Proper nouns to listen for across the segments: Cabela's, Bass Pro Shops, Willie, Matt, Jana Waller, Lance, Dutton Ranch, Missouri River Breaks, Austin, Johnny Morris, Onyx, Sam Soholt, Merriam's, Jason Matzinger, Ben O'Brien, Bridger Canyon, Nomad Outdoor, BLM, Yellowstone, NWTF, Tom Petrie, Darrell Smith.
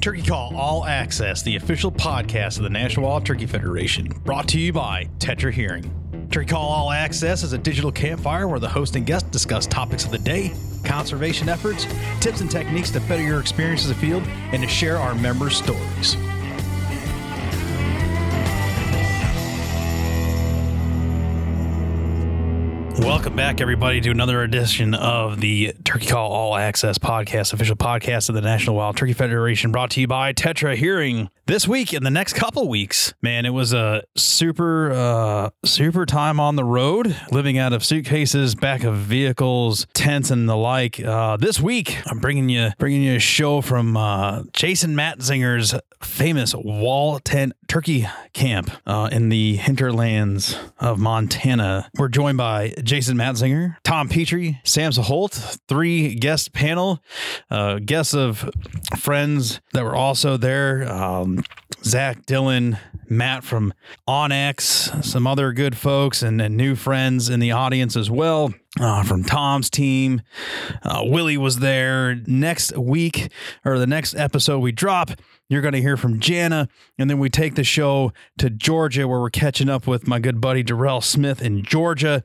Turkey Call All Access, the official podcast of the National Wild Turkey Federation, brought to you by Tetra Hearing. Turkey Call All Access is a digital campfire where the host and guest discuss topics of the day, conservation efforts, tips and techniques to better your experience as a field, and to share our members' stories. Welcome back, everybody, to another edition of the Turkey Call All Access podcast, official podcast of the National Wild Turkey Federation, brought to you by Tetra Hearing. This week and the next couple weeks, man, it was a super time on the road, living out of suitcases, back of vehicles, tents, and the like. This week, I'm bringing you a show from Jason Matzinger's famous wall tent turkey camp in the hinterlands of Montana. We're joined by Jason Matzinger, Tom Petrie, Sam Soholt, three guest panel, guests of friends that were also there. Zach, Dylan, Matt from Onyx, some other good folks and new friends in the audience as well. From Tom's team, Willie was there. Next week, or the next episode we drop, you're going to hear from Jana, and then we take the show to Georgia, where we're catching up with my good buddy Darrell Smith in Georgia.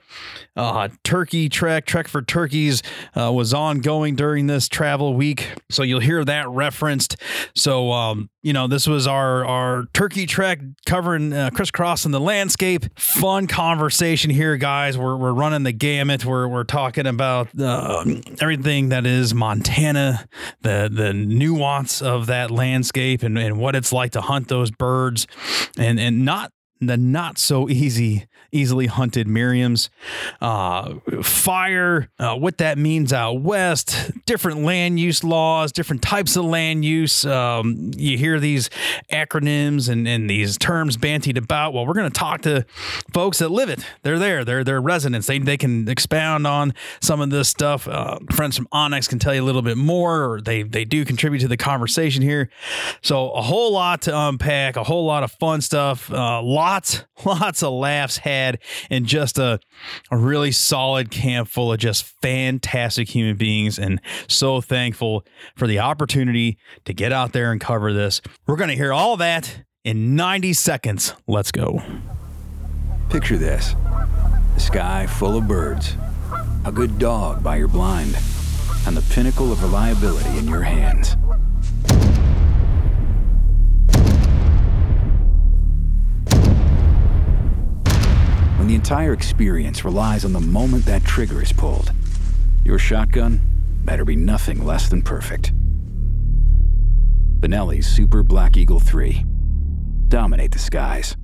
Turkey Trek for Turkeys was ongoing during this travel week, so you'll hear that referenced. So this was our Turkey Trek covering crisscrossing the landscape. Fun conversation here, guys. We're running the gamut. We're talking about everything that is Montana, the nuance of that landscape and what it's like to hunt those birds and not the not so easily hunted Merriam's, fire, what that means out west, different land use laws, different types of land use. You hear these acronyms and these terms bantied about. Well, we're going to talk to folks that live it. They're there. They're residents. They can expound on some of this stuff. Friends from Onyx can tell you a little bit more, or they do contribute to the conversation here. So a whole lot to unpack, a whole lot of fun stuff, lots of laughs had, and just a really solid camp full of just fantastic human beings, and so thankful for the opportunity to get out there and cover this. We're going to hear all that in 90 seconds. Let's go. Picture this. The sky full of birds, a good dog by your blind, and the pinnacle of reliability in your hands. When the entire experience relies on the moment that trigger is pulled, your shotgun better be nothing less than perfect. Benelli's Super Black Eagle 3. Dominate the skies.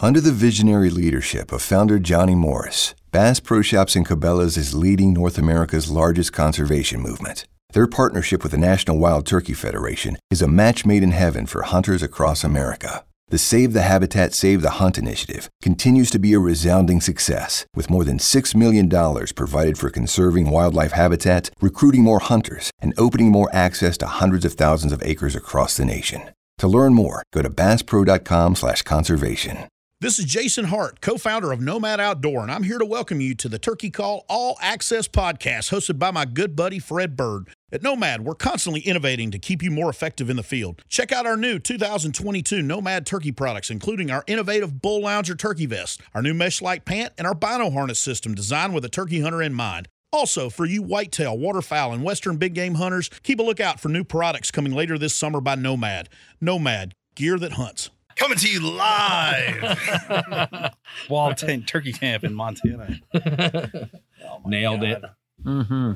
Under the visionary leadership of founder Johnny Morris, Bass Pro Shops and Cabela's is leading North America's largest conservation movement. Their partnership with the National Wild Turkey Federation is a match made in heaven for hunters across America. The Save the Habitat, Save the Hunt initiative continues to be a resounding success, with more than $6 million provided for conserving wildlife habitat, recruiting more hunters, and opening more access to hundreds of thousands of acres across the nation. To learn more, go to basspro.com/conservation. This is Jason Hart, co-founder of Nomad Outdoor, and I'm here to welcome you to the Turkey Call All Access podcast, hosted by my good buddy Fred Bird. At Nomad, we're constantly innovating to keep you more effective in the field. Check out our new 2022 Nomad turkey products, including our innovative Bull Lounger turkey vest, our new mesh-like pant, and our bino harness system designed with a turkey hunter in mind. Also, for you whitetail, waterfowl, and western big game hunters, keep a lookout for new products coming later this summer by Nomad. Nomad, gear that hunts. Coming to you live. Wall tent turkey camp in Montana. Oh my Nailed God. It. Mm-hmm.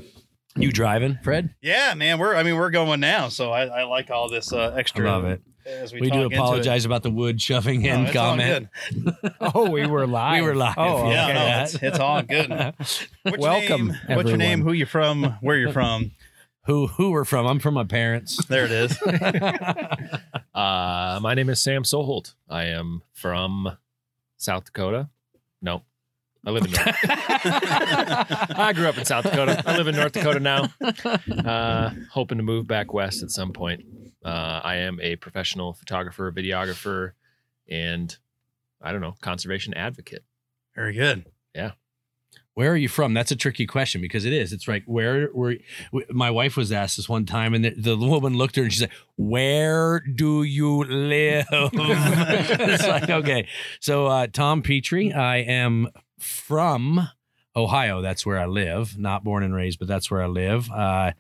You driving, Fred? Yeah, man. We're going now, so I like all this extra. I love it. As we do apologize about the wood shoving in comment. Oh, we were live. Oh, yeah, okay. No, it's all good. Welcome. What's your name? Who you from? Where you're from? Who we're from? I'm from my parents. There it is. My name is Sam Soholt. I am from South Dakota. No. I live in North I grew up in South Dakota. I live in North Dakota now. Hoping to move back west at some point. I am a professional photographer, videographer, and conservation advocate. Very good. Yeah. Where are you from? That's a tricky question because it is. It's like, where were my wife was asked this one time, and the woman looked at her and she said, "Where do you live?" It's like, okay. So Tom Petrie, I am from Ohio. That's where I live. Not born and raised, but that's where I live. I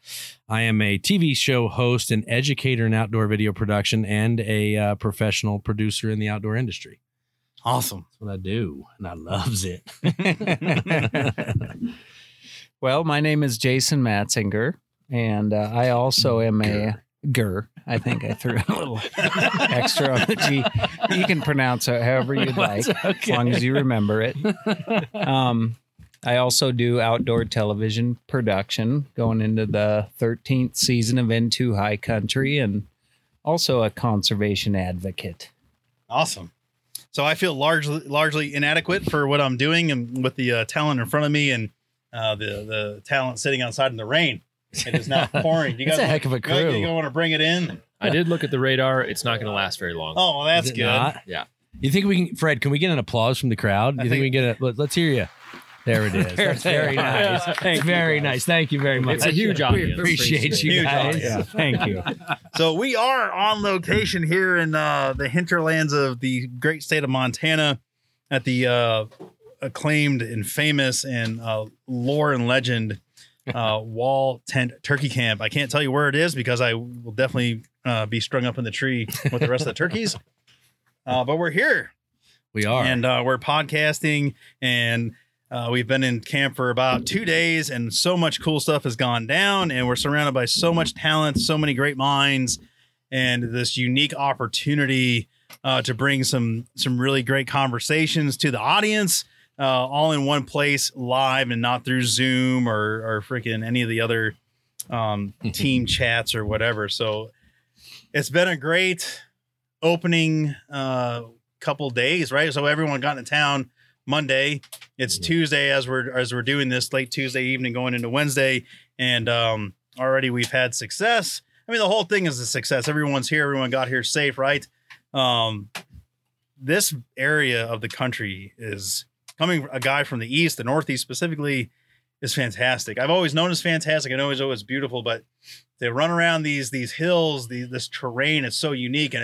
am a TV show host, an educator in outdoor video production, and a professional producer in the outdoor industry. Awesome. That's what I do, and I loves it. Well, my name is Jason Matzinger, and I also am a ger. I think I threw a little extra on the G. You can pronounce it however you'd like, okay, as long as you remember it. I also do outdoor television production, going into the 13th season of Into High Country, and also a conservation advocate. Awesome. So I feel largely inadequate for what I'm doing, and with the talent in front of me and the talent sitting outside in the rain. It is not pouring. You guys, it's a heck of a crew. You want to bring it in? I did look at the radar. It's not going to last very long. Oh, well, that's good. Not? Yeah. You think we can, Fred, can we get an applause from the crowd? You think we can get let's hear you. There it is. That's very nice. Thank very nice. Thank you very much. It's a huge audience. We appreciate you guys. Yeah. Thank you. So we are on location here in the hinterlands of the great state of Montana at the acclaimed and famous and lore and legend Wall Tent Turkey Camp. I can't tell you where it is because I will definitely be strung up in the tree with the rest of the turkeys. But we're here. We are. And we're podcasting, and we've been in camp for about 2 days, and so much cool stuff has gone down, and we're surrounded by so much talent, so many great minds, and this unique opportunity to bring some really great conversations to the audience, all in one place, live, and not through Zoom or freaking any of the other team chats or whatever. So it's been a great opening couple days, right? So everyone got into town Monday. It's Tuesday as we're doing this, late Tuesday evening going into Wednesday, and already we've had success. I mean, the whole thing is a success. Everyone's here. Everyone got here safe, right? This area of the country is coming. A guy from the east, the northeast specifically, is fantastic. I've always known it's fantastic. I know it's beautiful, but they run around these hills. This terrain is so unique, and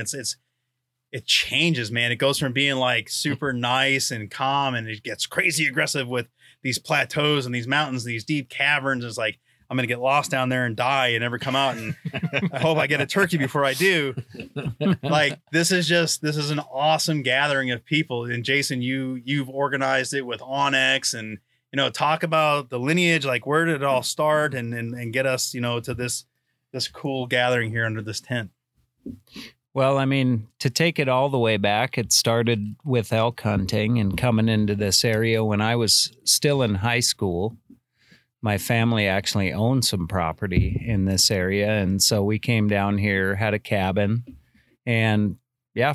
it changes, man. It goes from being like super nice and calm, and it gets crazy aggressive with these plateaus and these mountains, these deep caverns. It's like, I'm going to get lost down there and die and never come out. And I hope I get a turkey before I do. Like, this is an awesome gathering of people. And Jason, you've organized it with Onyx, and, you know, talk about the lineage, like where did it all start and get us, you know, to this cool gathering here under this tent. Well, I mean, to take it all the way back, it started with elk hunting and coming into this area when I was still in high school. My family actually owned some property in this area, and so we came down here, had a cabin, and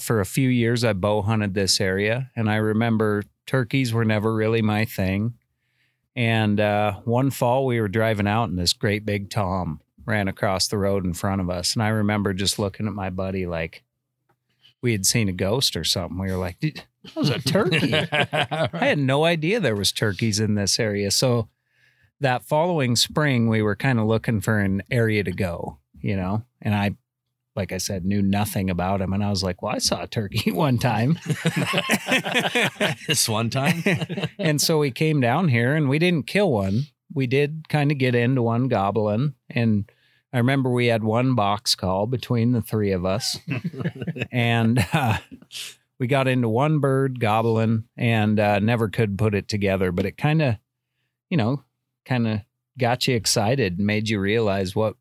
for a few years I bow hunted this area, and I remember turkeys were never really my thing. And one fall we were driving out, and this great big tom ran across the road in front of us. And I remember just looking at my buddy like we had seen a ghost or something. We were like, dude, that was a turkey. Right. I had no idea there was turkeys in this area. So that following spring, we were kind of looking for an area to go, you know, and I, like I said, knew nothing about him. And I was like, well, I saw a turkey one time. This one time? And so we came down here, and we didn't kill one. We did kind of get into one goblin, and I remember we had one box call between the three of us, and we got into one bird goblin, and never could put it together, but it kind of got you excited and made you realize what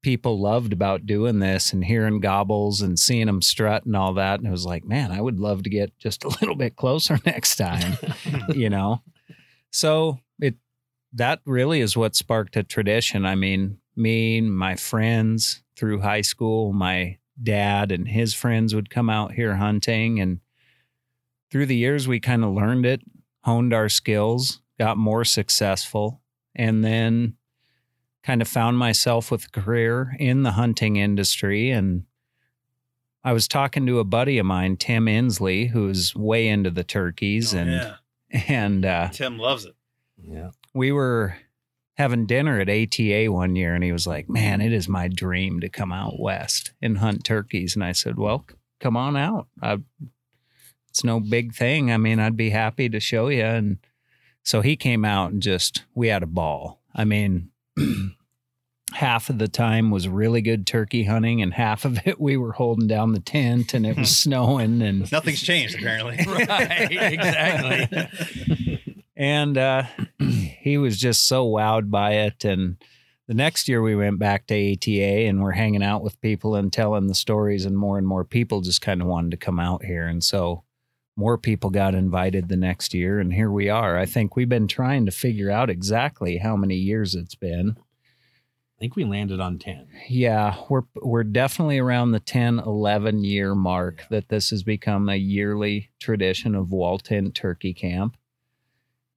people loved about doing this and hearing gobbles and seeing them strut and all that. And it was like, man, I would love to get just a little bit closer next time, you know? So that really is what sparked a tradition. I mean, me and my friends through high school, my dad and his friends would come out here hunting. And through the years, we kind of learned it, honed our skills, got more successful, and then kind of found myself with a career in the hunting industry. And I was talking to a buddy of mine, Tim Inslee, who's way into the turkeys. Tim loves it. Yeah. We were having dinner at ATA one year, and he was like, man, it is my dream to come out west and hunt turkeys. And I said, well, come on out. It's no big thing. I mean, I'd be happy to show you. And so he came out and just, we had a ball. I mean, half of the time was really good turkey hunting, and half of it we were holding down the tent and it was snowing and nothing's changed apparently. Right, exactly. And he was just so wowed by it. And the next year we went back to ATA and we're hanging out with people and telling the stories, and more people just kind of wanted to come out here. And so more people got invited the next year, and here we are. I think we've been trying to figure out exactly how many years it's been. I think we landed on 10. Yeah, we're definitely around the 10, 11 year mark that this has become a yearly tradition of Walton Turkey Camp.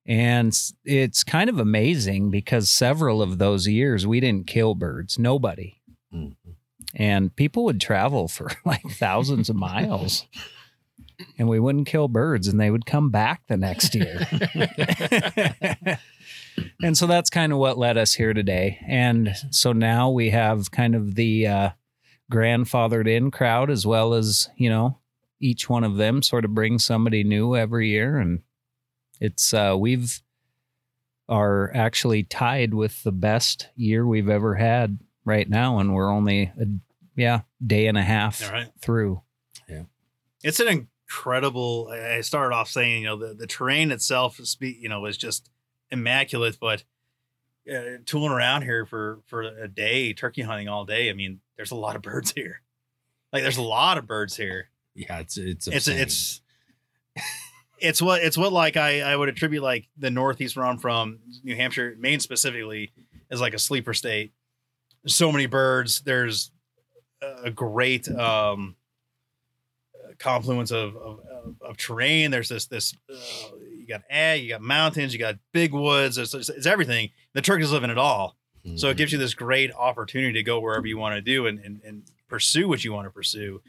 And it's kind of amazing because several of those years, we didn't kill birds, nobody. Mm-hmm. And people would travel for like thousands of miles and we wouldn't kill birds, and they would come back the next year. And so that's kind of what led us here today. And so now we have kind of the grandfathered in crowd, as well as, you know, each one of them sort of brings somebody new every year. And it's we've are actually tied with the best year we've ever had right now, and we're only day and a half through. Yeah, it's an incredible. I started off saying, you know, the terrain itself is, you know, is just immaculate, but tooling around here for a day, turkey hunting all day. I mean, there's a lot of birds here. Like, there's a lot of birds here. Yeah, it's. It's what like I would attribute like the Northeast where I'm from, New Hampshire, Maine specifically, is like a sleeper state. There's so many birds. There's a great confluence of terrain. There's this you got ag, you got mountains, you got big woods. It's everything. The turkeys live in it all. Mm-hmm. So it gives you this great opportunity to go wherever you want to do and pursue what you want to pursue.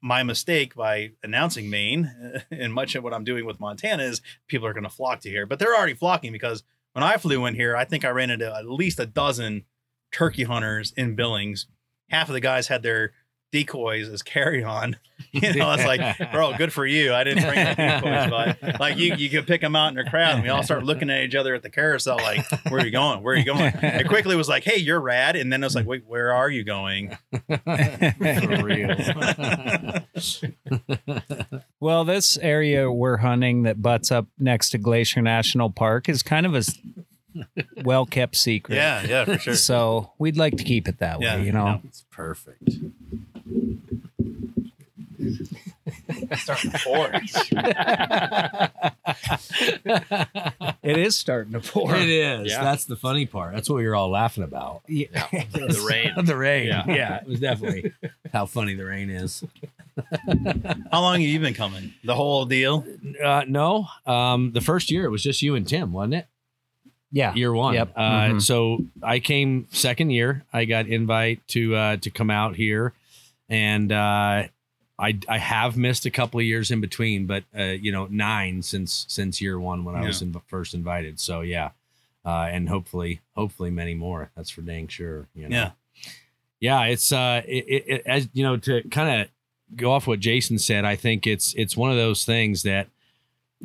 My mistake by announcing Maine, and much of what I'm doing with Montana, is people are going to flock to here, but they're already flocking, because when I flew in here, I think I ran into at least a dozen turkey hunters in Billings. Half of the guys had their decoys as carry on. You know, it's like, bro, good for you. I didn't bring the decoys, but like you could pick them out in a crowd, and we all start looking at each other at the carousel, like, where are you going? Where are you going? It quickly was like, hey, you're rad. And then it was like, wait, where are you going? For real. Well, this area we're hunting that butts up next to Glacier National Park is kind of a well-kept secret. Yeah, for sure. So we'd like to keep it that way, you know. No, it's perfect. Starting to pour. It is starting to pour. It is. Yeah. That's the funny part. That's what we were all laughing about. Yeah. The rain. The rain. Yeah. It was definitely how funny the rain is. How long have you been coming? The whole deal? No. The first year, it was just you and Tim, wasn't it? Yeah. Year one. Yep. Mm-hmm. So I came second year. I got invite to come out here, and I have missed a couple of years in between, but you know, 9 since year one when I was first invited. So yeah. And hopefully many more. That's for dang sure. You know? Yeah. Yeah. It's it as you know, to kind of go off what Jason said, I think it's one of those things that,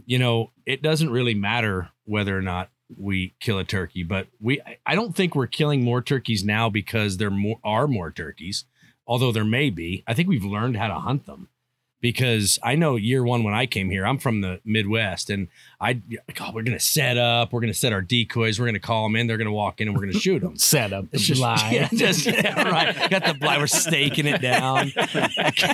you know, it doesn't really matter whether or not we kill a turkey, but I don't think we're killing more turkeys now because there are more turkeys, although there may be. I think we've learned how to hunt them, because I know year one when I came here, I'm from the Midwest, and we're going to set up, we're going to set our decoys, we're going to call them in, they're going to walk in, and we're going to shoot them. Set up the blind. Right. Got the blind, we're staking it down,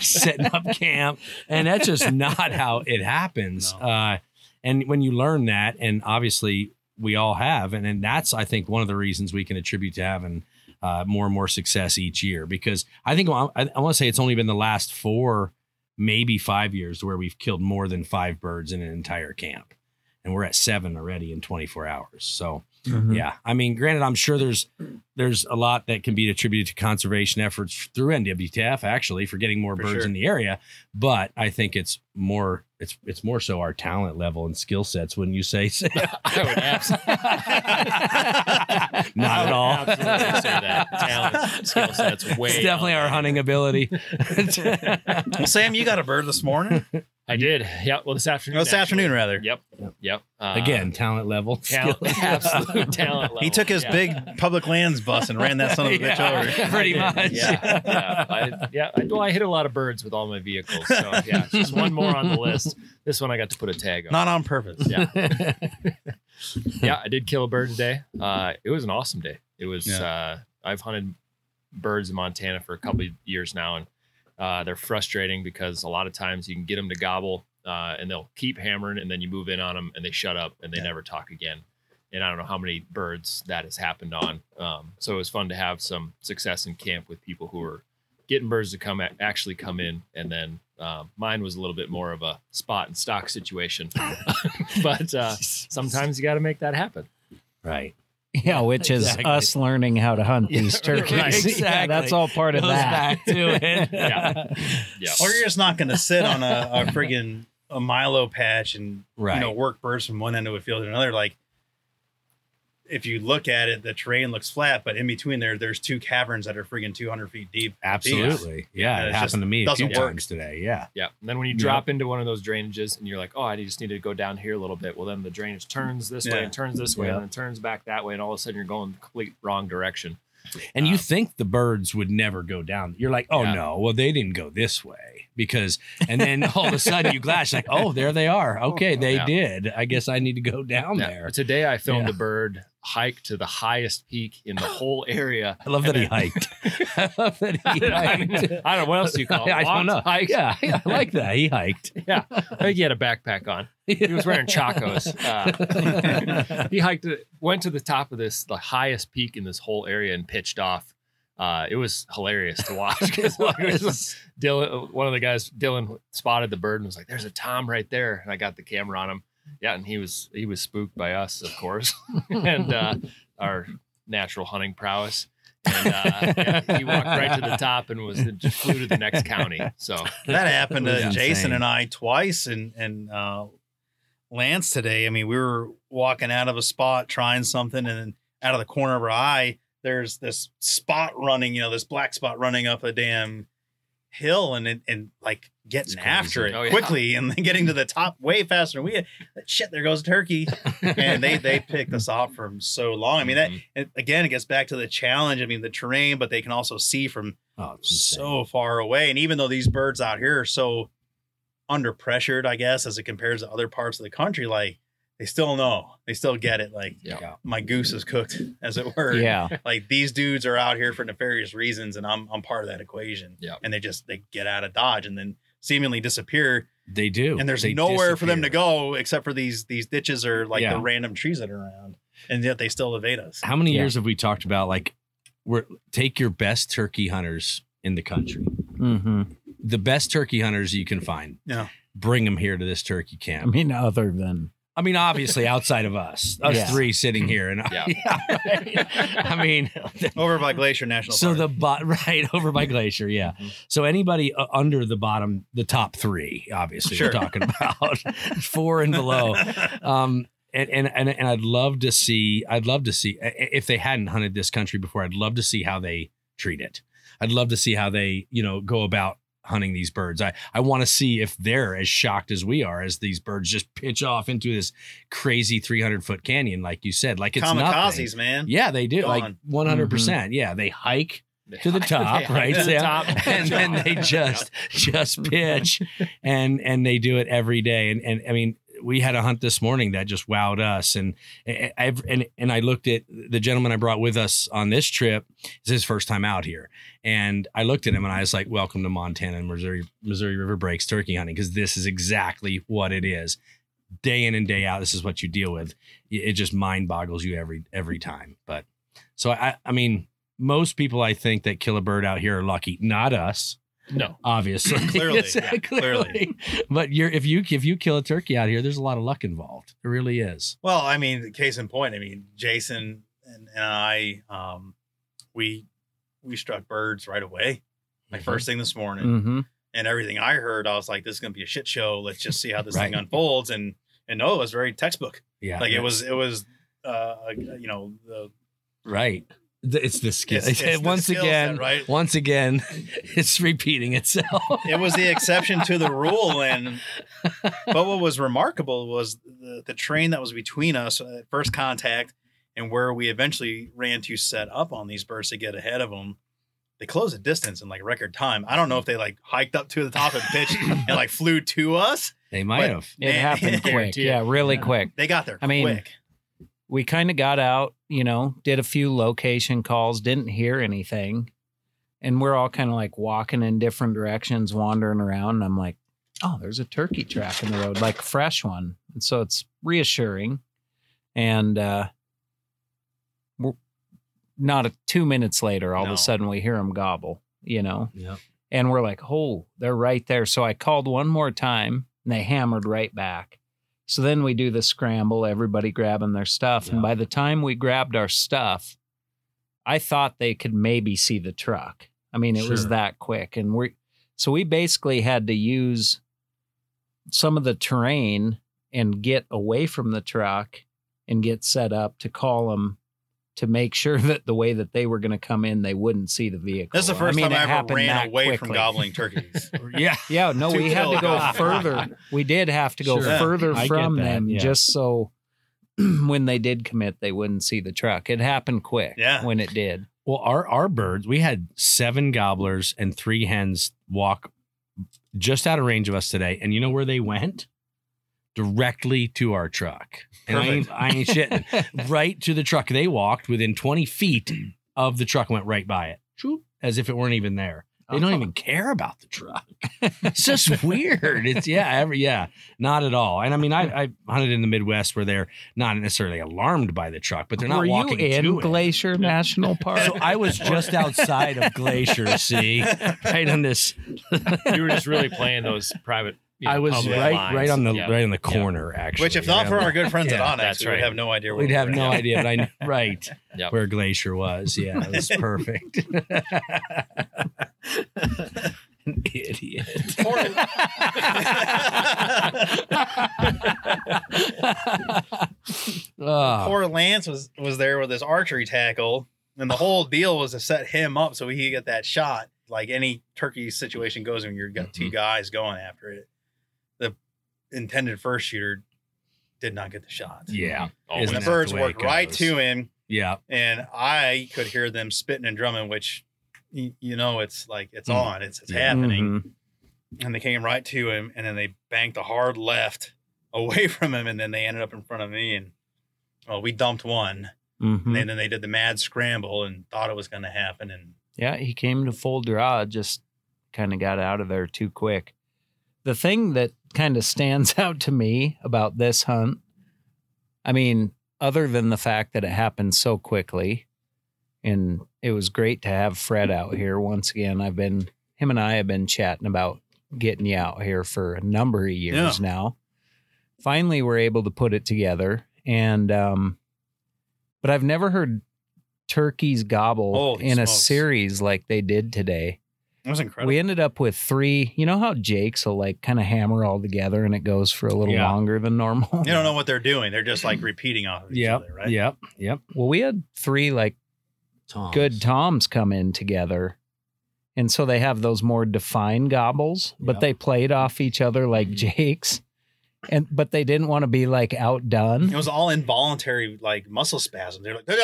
setting up camp, and that's just not how it happens. No. And when you learn that, and obviously we all have. And that's, I think, one of the reasons we can attribute to having more and more success each year, because I think I want to say it's only been the last 4, maybe 5 years where we've killed more than 5 birds in an entire camp. And we're at 7 already in 24 hours. So, mm-hmm. Yeah, I mean, granted, I'm sure there's there's a lot that can be attributed to conservation efforts through NWTF, actually, for getting more birds in the area. But I think it's more so our talent level and skill sets, wouldn't you say? I would absolutely not at all. Absolutely say that. Talent, skill sets, way. It's definitely our hunting ability. Well, Sam, you got a bird this morning. I did. Yeah. Well, this afternoon, rather. Yep. Again, talent level. Absolute talent level. He took his big public lands bus and ran that son of a bitch over. Pretty much. I hit a lot of birds with all my vehicles. So, yeah, just one more on the list. This one I got to put a tag on. Not on purpose. Yeah. Yeah, I did kill a bird today. It was an awesome day. It was, I've hunted birds in Montana for a couple of years now, and they're frustrating because a lot of times you can get them to gobble and they'll keep hammering, and then you move in on them and they shut up and they never talk again. And I don't know how many birds that has happened on. So it was fun to have some success in camp with people who are getting birds to actually come in. And then mine was a little bit more of a spot and stock situation, but sometimes you got to make that happen. Right. Yeah, which is us learning how to hunt these turkeys. Right, exactly. Yeah, that's all part of that. Back to it. Yeah. Or you're just not going to sit on a friggin' a Milo patch and work birds from one end of a field to another. Like, if you look at it, the terrain looks flat, but in between there's two caverns that are friggin' 200 feet deep. Absolutely. Yeah, it happened to me a few times today. Yeah. Yeah. And then when you drop into one of those drainages and you're like, oh, I just need to go down here a little bit. Well, then the drainage turns this way and turns this way and then turns back that way. And all of a sudden you're going the complete wrong direction. And you think the birds would never go down. You're like, oh, no, well, they didn't go this way because, and then all of a sudden you glass like, oh, there they are. Okay, they did. I guess I need to go down there. Today I filmed a bird hike to the highest peak in the whole area. I love that he hiked. I don't know. What else do you call it? I don't know. Hikes. Yeah, I like that. He hiked. Yeah. I think he had a backpack on. He was wearing Chacos. He hiked, went to the top of the highest peak in this whole area and pitched off. It was hilarious to watch because Dylan, one of the guys, Dylan spotted the bird and was like, there's a tom right there. And I got the camera on him. Yeah, and he was spooked by us, of course, and our natural hunting prowess. And he walked right to the top and just flew to the next county. So that happened to Jason and I twice, and Lance today. I mean, we were walking out of a spot trying something, and out of the corner of our eye, there's this spot running, this black spot running up a damn hill, and like getting after it quickly and then getting to the top way faster. We there goes turkey, and they picked us off from so long. I mean, that again, it gets back to the challenge. I mean, the terrain, but they can also see from so far away. And even though these birds out here are so under pressured, I guess, as it compares to other parts of the country, like they still know, they still get it. Like my goose is cooked, as it were. Yeah, like these dudes are out here for nefarious reasons, and I'm part of that equation. Yeah, and they get out of Dodge, and then seemingly disappear. They do. And there's nowhere for them to go except for these ditches or like the random trees that are around. And yet they still evade us. How many years have we talked about, like, take your best turkey hunters in the country. Mm-hmm. The best turkey hunters you can find. Yeah. Bring them here to this turkey camp. I mean, obviously, outside of us three sitting here, and I mean, over by Glacier National Park. So over by Glacier, yeah. Mm-hmm. So anybody under the bottom, the top three, obviously, we're talking about 4 and below. And I'd love to see if they hadn't hunted this country before. I'd love to see how they treat it. I'd love to see how they go about hunting these birds. I want to see if they're as shocked as we are as these birds just pitch off into this crazy 300-foot canyon, like you said. Like it's kamikazes, man. Yeah, they do. Go like 100%. Mm-hmm. Yeah, they hike to the top, right? To the top. And they just pitch, and they do it every day. And I mean, we had a hunt this morning that just wowed us. And I looked at the gentleman I brought with us on this trip. It's his first time out here. And I looked at him and I was like, welcome to Montana and Missouri River Breaks turkey hunting. 'Cause this is exactly what it is. Day in and day out. This is what you deal with. It just mind boggles you every time. But so I mean, most people I think that kill a bird out here are lucky, not us. No, obviously, clearly. But if you kill a turkey out here, there's a lot of luck involved. It really is. Well, I mean, case in point, Jason and I we struck birds right away. Like first thing this morning. Mm-hmm. And everything I heard, I was like, this is going to be a shit show. Let's just see how this thing unfolds. And no, it was very textbook. Yeah. Like it was, you know, the. Right. It's the skill. Once again, it's repeating itself. It was the exception to the rule. But what was remarkable was the train that was between us at first contact and where we eventually ran to set up on these birds to get ahead of them. They closed the distance in like record time. I don't know if they like hiked up to the top and pitched and like flew to us. They might have. It happened quick. Yeah, really quick. They got there quick. I mean, we kind of got out, you know, did a few location calls, didn't hear anything. And we're all kind of like walking in different directions, wandering around. And I'm like, oh, there's a turkey track in the road, like a fresh one. And so it's reassuring. And we're not 2 minutes later, all of a sudden we hear them gobble, you know? Yeah. And we're like, oh, they're right there. So I called one more time and they hammered right back. So then we do the scramble, everybody grabbing their stuff. Yeah. And by the time we grabbed our stuff, I thought they could maybe see the truck. I mean, it was that quick. And we basically had to use some of the terrain and get away from the truck and get set up to call them to make sure that the way that they were going to come in, they wouldn't see the vehicle. That's the first time I ever ran away from gobbling turkeys. Yeah. No, we had to go further. We did have to go further from them just so when they did commit, they wouldn't see the truck. It happened quick when it did. Well, our birds, we had 7 gobblers and 3 hens walk just out of range of us today. And you know where they went? Directly to our truck. And I ain't shitting. Right to the truck. They walked within 20 feet of the truck, went right by it. As if it weren't even there. They don't even care about the truck. It's just weird. It's not at all. And I mean, I hunted in the Midwest where they're not necessarily alarmed by the truck, but they're not walking to it. Were you in Glacier National Park? So I was just outside of Glacier, right on this. You were just really playing those private. I was right on the corner, actually. Which, if not for our good friends at Onyx, we'd have no idea. We'd have no idea, but I know where Glacier was. Yeah, it was perfect. An idiot. Poor Lance was there with his archery tackle, and the whole deal was to set him up so he could get that shot. Like any turkey situation goes, when you've got 2 guys going after it. The intended first shooter did not get the shot. Yeah. And the birds worked right to him. Yeah. And I could hear them spitting and drumming, which, you know, it's like, it's on, it's happening. Mm-hmm. And they came right to him, and then they banked a hard left away from him. And then they ended up in front of me, and we dumped one. Mm-hmm. And then they did the mad scramble and thought it was going to happen. And yeah, he came to full draw, just kind of got out of there too quick. The thing that kind of stands out to me about this hunt, I mean, other than the fact that it happened so quickly, and it was great to have Fred out here. Once again, him and I have been chatting about getting you out here for a number of years now. Finally, we're able to put it together. And, but I've never heard turkeys gobble a series like they did today. That was incredible. We ended up with 3. You know how Jake's will like kind of hammer all together and it goes for a little longer than normal. They don't know what they're doing. They're just like repeating off of each other, right? Yep. Well, we had 3 like toms. Good toms come in together. And so they have those more defined gobbles, but they played off each other like Jake's. But they didn't want to be like outdone. It was all involuntary, like muscle spasms. They're like, the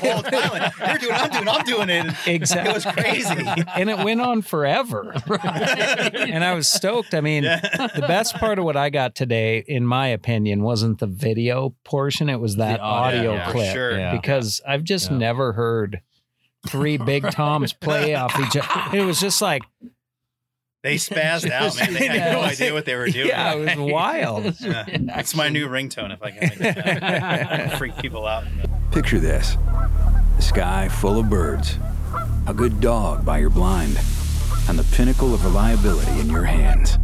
whole time. You're doing, I'm doing it. Exactly. It was crazy. And it went on forever. And I was stoked. I mean, the best part of what I got today, in my opinion, wasn't the video portion. It was that audio clip. Sure. Yeah. Because I've just never heard 3 big toms play off each other. It was just like, they spazzed out, man. They had no idea what they were doing. Yeah, it was wild. That's my new ringtone, if I can make it out. Freak people out. Picture this. The sky full of birds. A good dog by your blind. And the pinnacle of reliability in your hands.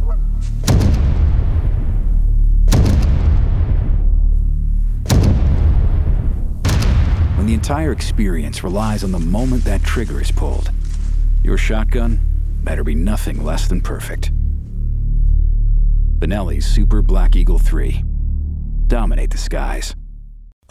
When the entire experience relies on the moment that trigger is pulled. Your shotgun better be nothing less than perfect. Benelli Super Black Eagle 3. Dominate the skies.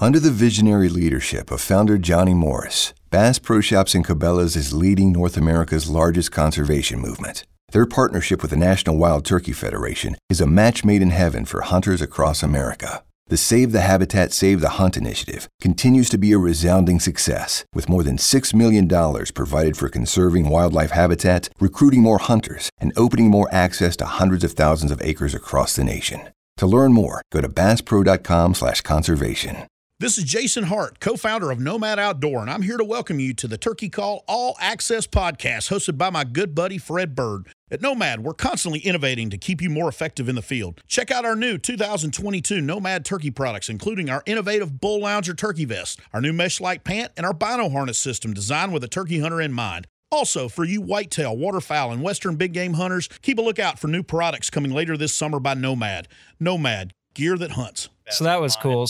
Under the visionary leadership of founder Johnny Morris, Bass Pro Shops and Cabela's is leading North America's largest conservation movement. Their partnership with the National Wild Turkey Federation is a match made in heaven for hunters across America. The Save the Habitat, Save the Hunt initiative continues to be a resounding success, with more than $6 million provided for conserving wildlife habitat, recruiting more hunters, and opening more access to hundreds of thousands of acres across the nation. To learn more, go to basspro.com/conservation. This is Jason Hart, co-founder of Nomad Outdoor, and I'm here to welcome you to the Turkey Call All Access Podcast, hosted by my good buddy Fred Bird. At Nomad, we're constantly innovating to keep you more effective in the field. Check out our new 2022 Nomad turkey products, including our innovative Bull Lounger turkey vest, our new mesh-like pant, and our Bino harness system designed with a turkey hunter in mind. Also, for you whitetail, waterfowl, and western big game hunters, keep a lookout for new products coming later this summer by Nomad. Nomad, gear that hunts. So that was cool.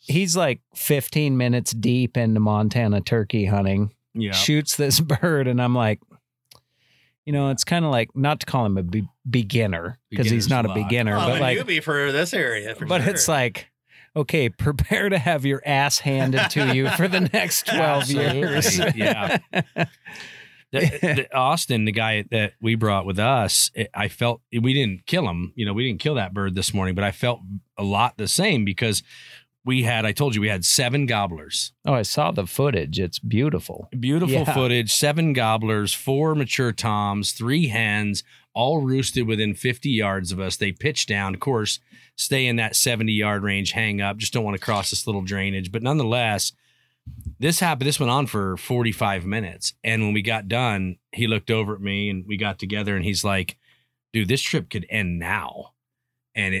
He's like 15 minutes deep into Montana turkey hunting, shoots this bird, and I'm like, it's kind of like, not to call him a beginner, because he's not a beginner. But like, newbie for this area. But sure. It's like, okay, prepare to have your ass handed to you for the next 12 years. Yeah. Austin, the guy that we brought with us, we didn't kill him. We didn't kill that bird this morning, but I felt a lot the same because we had 7 gobblers. Oh, I saw the footage. It's beautiful. Beautiful footage. 7 gobblers, 4 mature toms, 3 hens, all roosted within 50 yards of us. They pitch down, of course, stay in that 70-yard range, hang up, just don't want to cross this little drainage. But nonetheless, this went on for 45 minutes. And when we got done, he looked over at me and we got together and he's like, dude, this trip could end now. And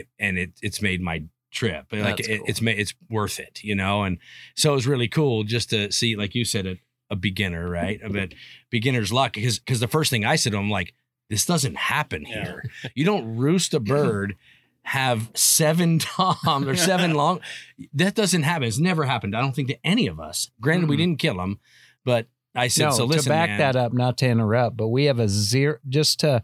it's made my trip. Like cool. It's worth it, And so it was really cool just to see, like you said, a beginner, right? But beginner's luck, because the first thing I said to him, like, this doesn't happen here. You don't roost a bird, have 7 toms or 7 long. That doesn't happen. It's never happened, I don't think, to any of us. Granted, we didn't kill them, but I said, listen, to back that up, not to interrupt, but we have a zero, just to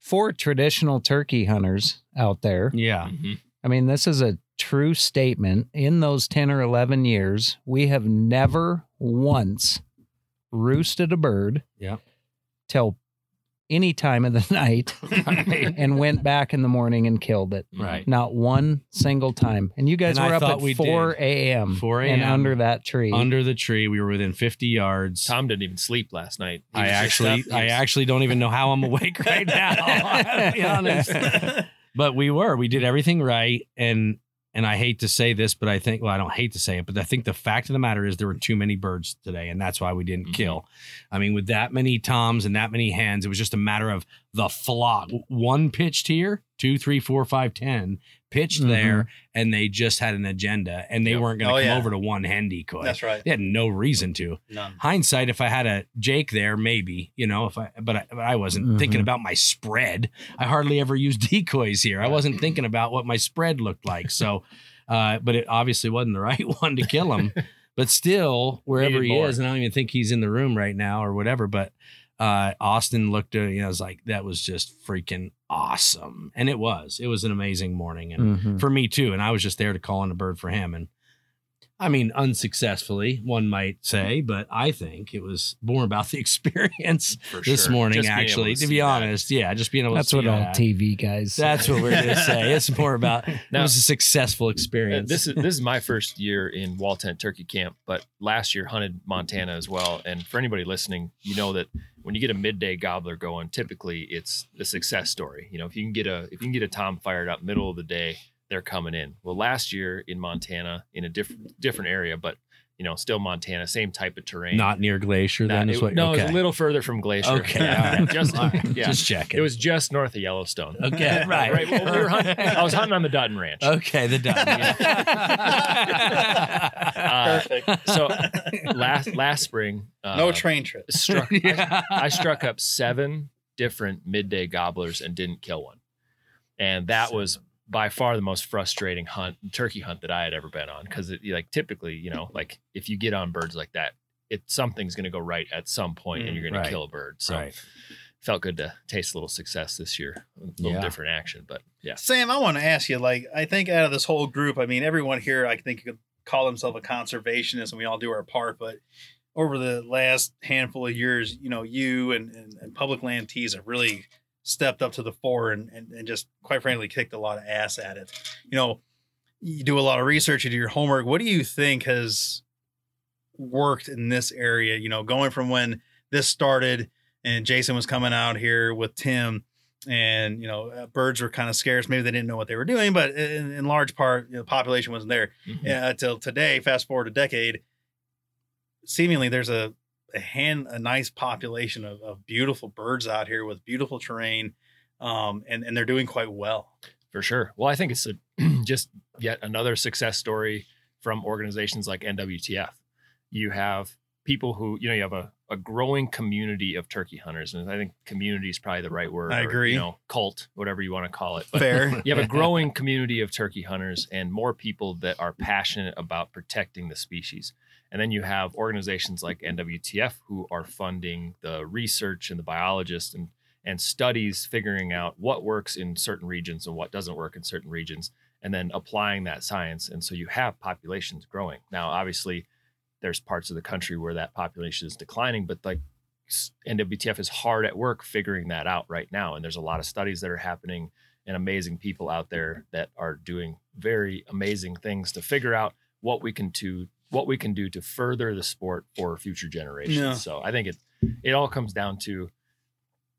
4 traditional turkey hunters out there. Yeah. Mm-hmm. I mean, this is a true statement. In those 10 or 11 years, we have never once roosted a bird till any time of the night and went back in the morning and killed it. Right. Not one single time. And you guys were up at 4 a.m. and under that tree. Under the tree. We were within 50 yards. Tom didn't even sleep last night. I actually don't even know how I'm awake right now. I'll be honest. But we did everything right. And I hate to say this, but I think, I don't hate to say it, but I think the fact of the matter is there were too many birds today, and that's why we didn't kill. I mean, with that many toms and that many hens, it was just a matter of the flock. 1 pitched here, 2, 3, 4, 5, 10 pitched there, and they just had an agenda, and they weren't going to come over to one hen decoy. That's right. They had no reason to. None. Hindsight, if I had a Jake there, maybe, but I wasn't thinking about my spread. I hardly ever used decoys here. I wasn't thinking about what my spread looked like. So, but it obviously wasn't the right one to kill him, but still wherever he is, and I don't even think he's in the room right now or whatever, but Austin looked at, I was like, that was just freaking awesome. And it was an amazing morning, and for me too. And I was just there to call in a bird for him. And I mean, unsuccessfully, one might say, but I think it was more about the experience morning, just actually, to be honest. That. Yeah. Just being able to see that. That's what all TV guys say. That's what we're going to say. It's more about, it was a successful experience. This is my first year in wall tent turkey camp, but last year hunted Montana as well. And for anybody listening, you know that when you get a midday gobbler going, typically it's a success story. If you can get a tom fired up middle of the day, they're coming in. Well, last year in Montana, in a different area, but still Montana, same type of terrain. Not near Glacier, it was a little further from Glacier. Okay, all right. Just checking. It was just north of Yellowstone. Okay, right. Well, I was hunting on the Dutton Ranch. Okay, the Dutton. Perfect. So last spring, no train trip. I struck up 7 different midday gobblers and didn't kill one, and that was by far the most frustrating hunt, turkey hunt that I had ever been on. Cause it, like, typically, you know, like if you get on birds like that, something's going to go right at some point and you're going to kill a bird. So felt good to taste a little success this year, a little different action, but yeah. Sam, I want to ask you, like, I think out of this whole group, I mean, everyone here, I think could call himself a conservationist and we all do our part, but over the last handful of years, you know, you and public land teas have really stepped up to the fore and just quite frankly kicked a lot of ass at it. You know, you do a lot of research, you do your homework. What do you think has worked in this area? You know, going from when this started and Jason was coming out here with Tim and, you know, birds were kind of scarce. Maybe they didn't know what they were doing, but in large part, you know, the population wasn't there till today. Fast forward a decade. Seemingly there's a nice population of beautiful birds out here with beautiful terrain. And they're doing quite well. For sure. Well, I think it's just yet another success story from organizations like NWTF. You have people who, you know, you have a growing community of turkey hunters. And I think community is probably the right word. I agree. Or, you know, cult, whatever you want to call it. But fair. You have a growing community of turkey hunters and more people that are passionate about protecting the species. And then you have organizations like NWTF who are funding the research and the biologists and studies figuring out what works in certain regions and what doesn't work in certain regions, and then applying that science. And so you have populations growing. Now, obviously, there's parts of the country where that population is declining, but like NWTF is hard at work figuring that out right now. And there's a lot of studies that are happening and amazing people out there that are doing very amazing things to figure out what we can do to further the sport for future generations. Yeah. So I think it all comes down to,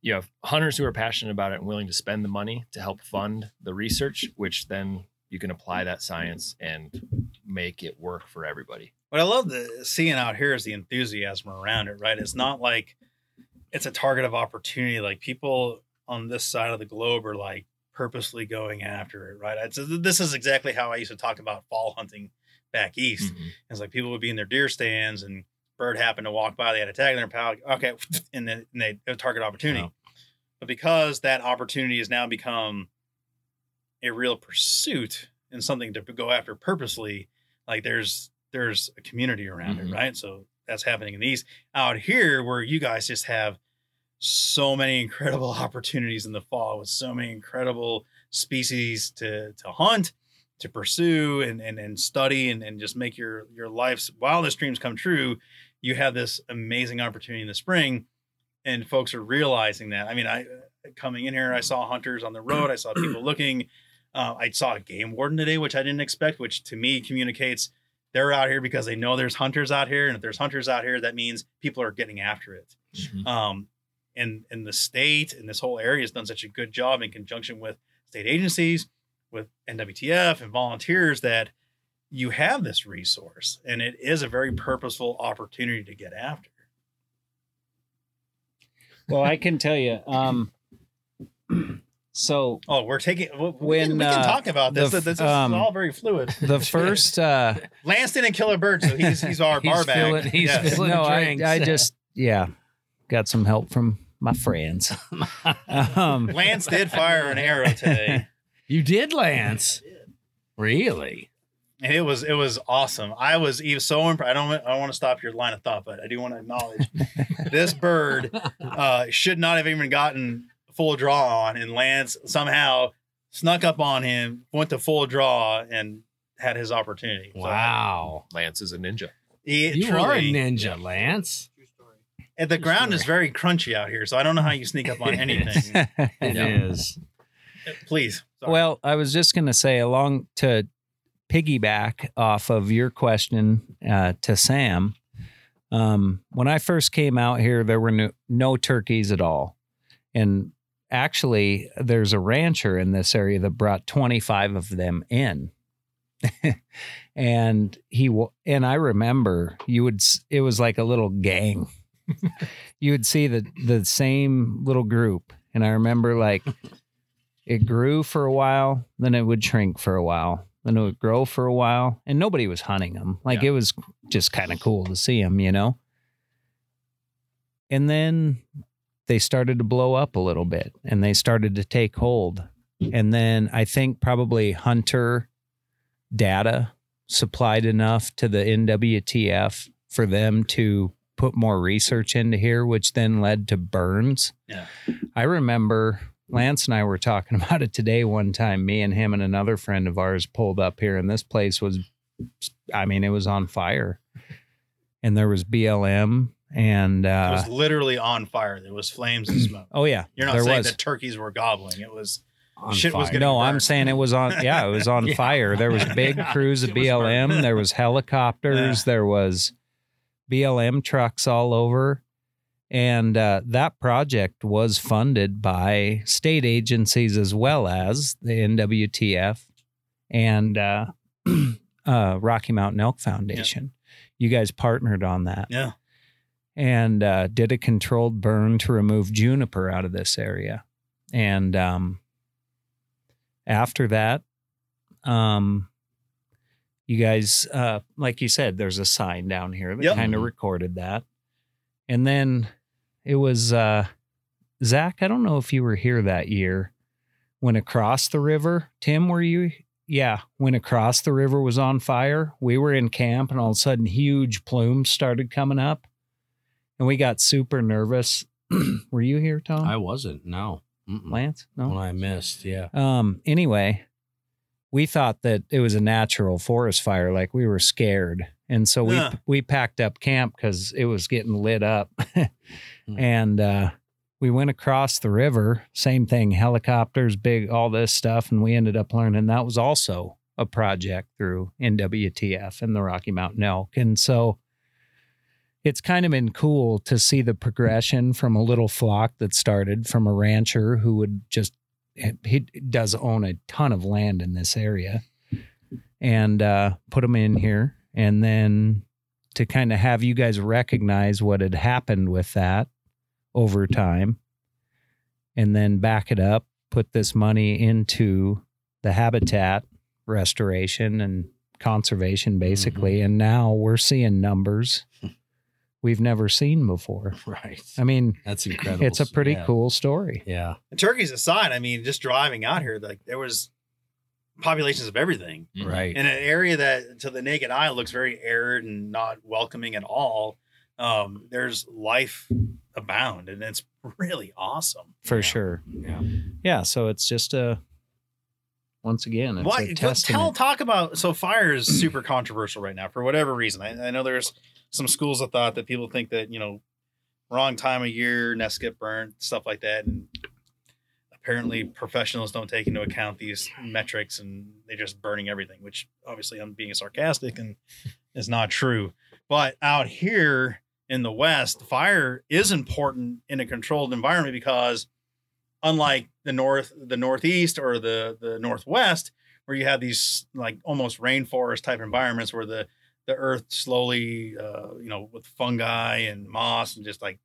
you have hunters who are passionate about it and willing to spend the money to help fund the research, which then you can apply that science and make it work for everybody. What I love seeing out here is the enthusiasm around it, right? It's not like it's a target of opportunity. Like people on this side of the globe are like purposely going after it, right? This is exactly how I used to talk about fall hunting back east. Mm-hmm. It's like people would be in their deer stands and bird happened to walk by, they had a tag in their paw, okay, and then they have a target opportunity. Wow. But because that opportunity has now become a real pursuit and something to go after purposely, like there's a community around it, right? So that's happening in the east. Out here where you guys just have so many incredible opportunities in the fall with so many incredible species to hunt, to pursue and study and just make your life's wildest dreams come true. You have this amazing opportunity in the spring and folks are realizing that. I mean, coming in here, I saw hunters on the road. I saw people looking. I saw a game warden today, which I didn't expect, which to me communicates they're out here because they know there's hunters out here. And if there's hunters out here, that means people are getting after it. Mm-hmm. And the state and this whole area has done such a good job in conjunction with state agencies, with NWTF and volunteers, that you have this resource and it is a very purposeful opportunity to get after. Well, I can tell you, we can talk about this. This is all very fluid. The first, Lance didn't kill a bird. So he's our bar bag. I just got some help from my friends. Lance did fire an arrow today. You did, Lance? I did. Really? And it was awesome. I was so impressed. I don't want to stop your line of thought, but I do want to acknowledge this bird should not have even gotten full draw on, and Lance somehow snuck up on him, went to full draw, and had his opportunity. Wow. So, Lance is a ninja. You are a ninja, Lance. True story. And the ground is very crunchy out here, so I don't know how you sneak up on anything. It is. Please. Sorry. Well, I was just going to say, along to piggyback off of your question to Sam, when I first came out here, there were no turkeys at all. And actually, there's a rancher in this area that brought 25 of them in. And I remember it was like a little gang. You would see the same little group. And I remember like... It grew for a while, then it would shrink for a while, then it would grow for a while, and nobody was hunting them. Like, It was just kind of cool to see them, you know? And then they started to blow up a little bit, and they started to take hold. And then I think probably hunter data supplied enough to the NWTF for them to put more research into here, which then led to burns. Yeah. I remember Lance and I were talking about it today one time. Me and him and another friend of ours pulled up here, and this place was, I mean, it was on fire. And there was BLM, and it was literally on fire. There was flames and smoke. Oh yeah, you're not saying that turkeys were gobbling. It was on shit fire. Was getting no. Burnt. I'm saying it was on. Yeah, it was on yeah. fire. There was big crews of BLM. There was helicopters. Yeah. There was BLM trucks all over, and that project was funded by state agencies as well as the NWTF and Rocky Mountain Elk Foundation. Yeah. You guys partnered on that. Yeah. And did a controlled burn to remove juniper out of this area. And after that, you guys, like you said, there's a sign down here that yep. kind of recorded that. And then it was, Zach, I don't know if you were here that year when across the river, Tim, were you? Yeah, when across the river was on fire, we were in camp and all of a sudden huge plumes started coming up and we got super nervous. Were you here, Tom? I wasn't, no. Mm-mm. Lance? No. When I missed, yeah. Anyway, we thought that it was a natural forest fire, like we were scared. And so we packed up camp because it was getting lit up. And we went across the river, same thing, helicopters, big, all this stuff. And we ended up learning that was also a project through NWTF and the Rocky Mountain Elk. And so it's kind of been cool to see the progression from a little flock that started from a rancher who would just, he does own a ton of land in this area and put them in here. And then to kind of have you guys recognize what had happened with that over time, and then back it up, put this money into the habitat restoration and conservation, basically. Mm-hmm. And now we're seeing numbers we've never seen before. Right. I mean, that's incredible. It's a pretty cool story. Yeah. And turkeys aside, I mean, just driving out here, like there was populations of everything. Mm-hmm. Right. In an area that to the naked eye looks very arid and not welcoming at all. There's life abound, and it's really awesome for sure. Yeah. So it's just once again, it's a testament. Talk about, so fire is super controversial right now for whatever reason. I know there's some schools of thought that people think that, you know, wrong time of year, nests get burnt, stuff like that, and apparently professionals don't take into account these metrics and they're just burning everything, which obviously I'm being sarcastic and is not true. But out here in the West, fire is important in a controlled environment because unlike the North, the Northeast or the Northwest, where you have these like almost rainforest type environments where the earth slowly, you know, with fungi and moss and just like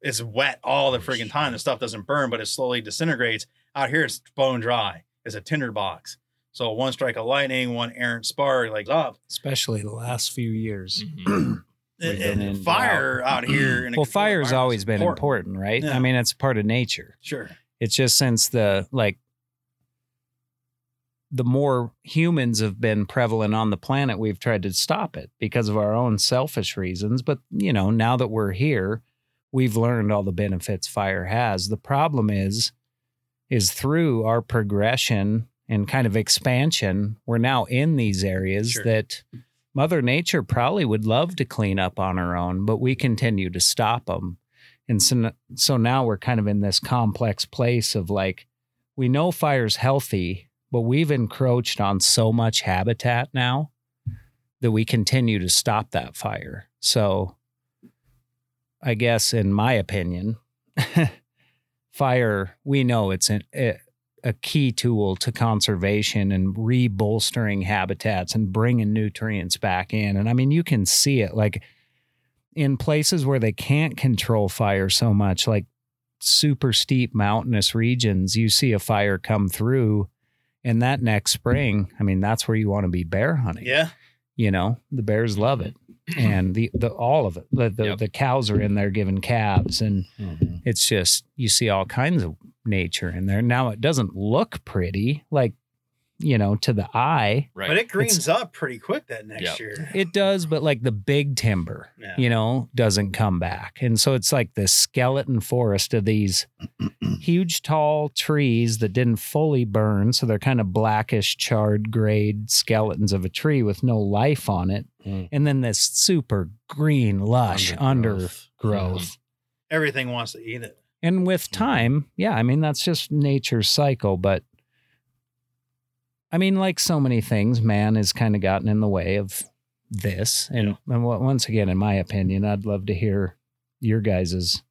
it's wet all the friggin' time. The stuff doesn't burn, but it slowly disintegrates. Out here, it's bone dry. It's a tinderbox. So one strike of lightning, one errant spark, like up. Especially the last few years. Mm-hmm. And fire out here. Well, fire's always been important, right? Yeah. I mean, it's part of nature. Sure. It's just since the more humans have been prevalent on the planet, we've tried to stop it because of our own selfish reasons. But, you know, now that we're here, we've learned all the benefits fire has. The problem is through our progression and kind of expansion, we're now in these areas that Mother Nature probably would love to clean up on her own, but we continue to stop them. And so now we're kind of in this complex place of like, we know fire's healthy, but we've encroached on so much habitat now that we continue to stop that fire. So I guess in my opinion, fire, we know it's a key tool to conservation and re-bolstering habitats and bringing nutrients back in. And I mean, you can see it like in places where they can't control fire so much, like super steep mountainous regions, you see a fire come through and that next spring, I mean, that's where you want to be bear hunting. Yeah. You know, the bears love it. And the all of it, the cows are in there giving calves and it's just, you see all kinds of nature in there. Now it doesn't look pretty, like, you know, to the eye, right, but it greens up pretty quick that next year. It does, but like the big timber, you know, doesn't come back. And so it's like this skeleton forest of these huge tall trees that didn't fully burn, so they're kind of blackish, charred, grayed skeletons of a tree with no life on it. And then this super green, lush undergrowth. Everything wants to eat it. And with time, I mean, that's just nature's cycle. But I mean, like so many things, man has kind of gotten in the way of this. And, once again, in my opinion, I'd love to hear your guys'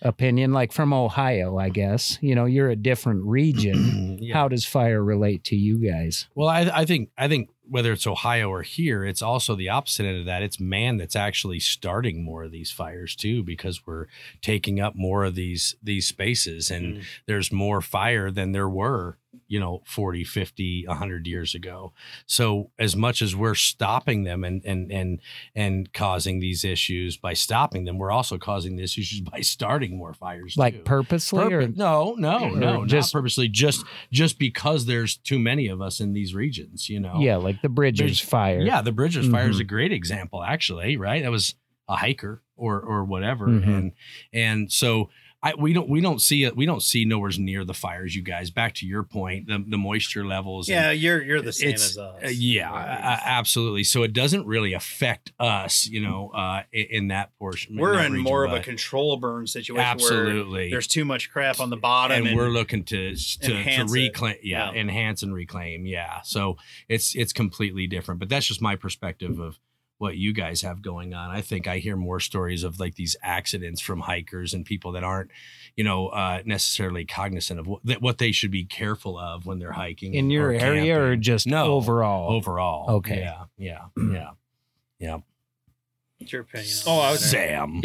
opinion, like from Ohio, I guess. You know, you're a different region. How does fire relate to you guys? Well, I think whether it's Ohio or here, it's also the opposite end of that. It's man that's actually starting more of these fires too, because we're taking up more of these spaces, and there's more fire than there were, you know, 40, 50, 100 years ago. So as much as we're stopping them and causing these issues by stopping them, we're also causing these issues by starting more fires. Like too. Purposely? No, just, not purposely. Just because there's too many of us in these regions, you know? Yeah. Like the Bridger's fire. Yeah. The Bridger's fire is a great example, actually. Right. That was a hiker or whatever. And so, we don't see nowhere near the fires, you guys. Back to your point, the moisture levels. Yeah, you're the same as us. Absolutely. So it doesn't really affect us, you know, in that portion. We're in more of a control burn situation. Absolutely. Where there's too much crap on the bottom, and we're looking to reclaim, enhance and reclaim. Yeah. So it's completely different. But that's just my perspective of what you guys have going on. I think I hear more stories of like these accidents from hikers and people that aren't, you know, necessarily cognizant of what they should be careful of when they're hiking. In your area or just overall? Overall. Okay. Yeah. What's your opinion? Oh, I was Sam.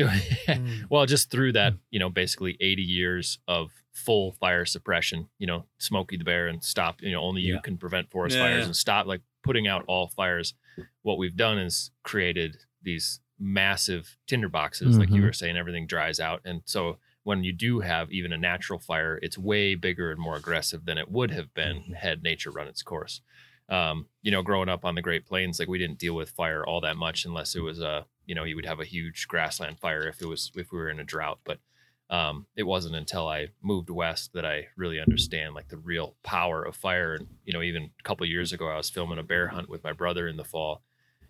Well, just through that, you know, basically 80 years of full fire suppression, you know, Smokey the Bear and stop, you know, only you can prevent forest fires and stop like putting out all fires. What we've done is created these massive tinder boxes, like you were saying, everything dries out. And so when you do have even a natural fire, it's way bigger and more aggressive than it would have been had nature run its course. You know, growing up on the Great Plains, like we didn't deal with fire all that much unless it was a, you know, you would have a huge grassland fire if we were in a drought. But it wasn't until I moved west that I really understand like the real power of fire. And, you know, even a couple of years ago, I was filming a bear hunt with my brother in the fall,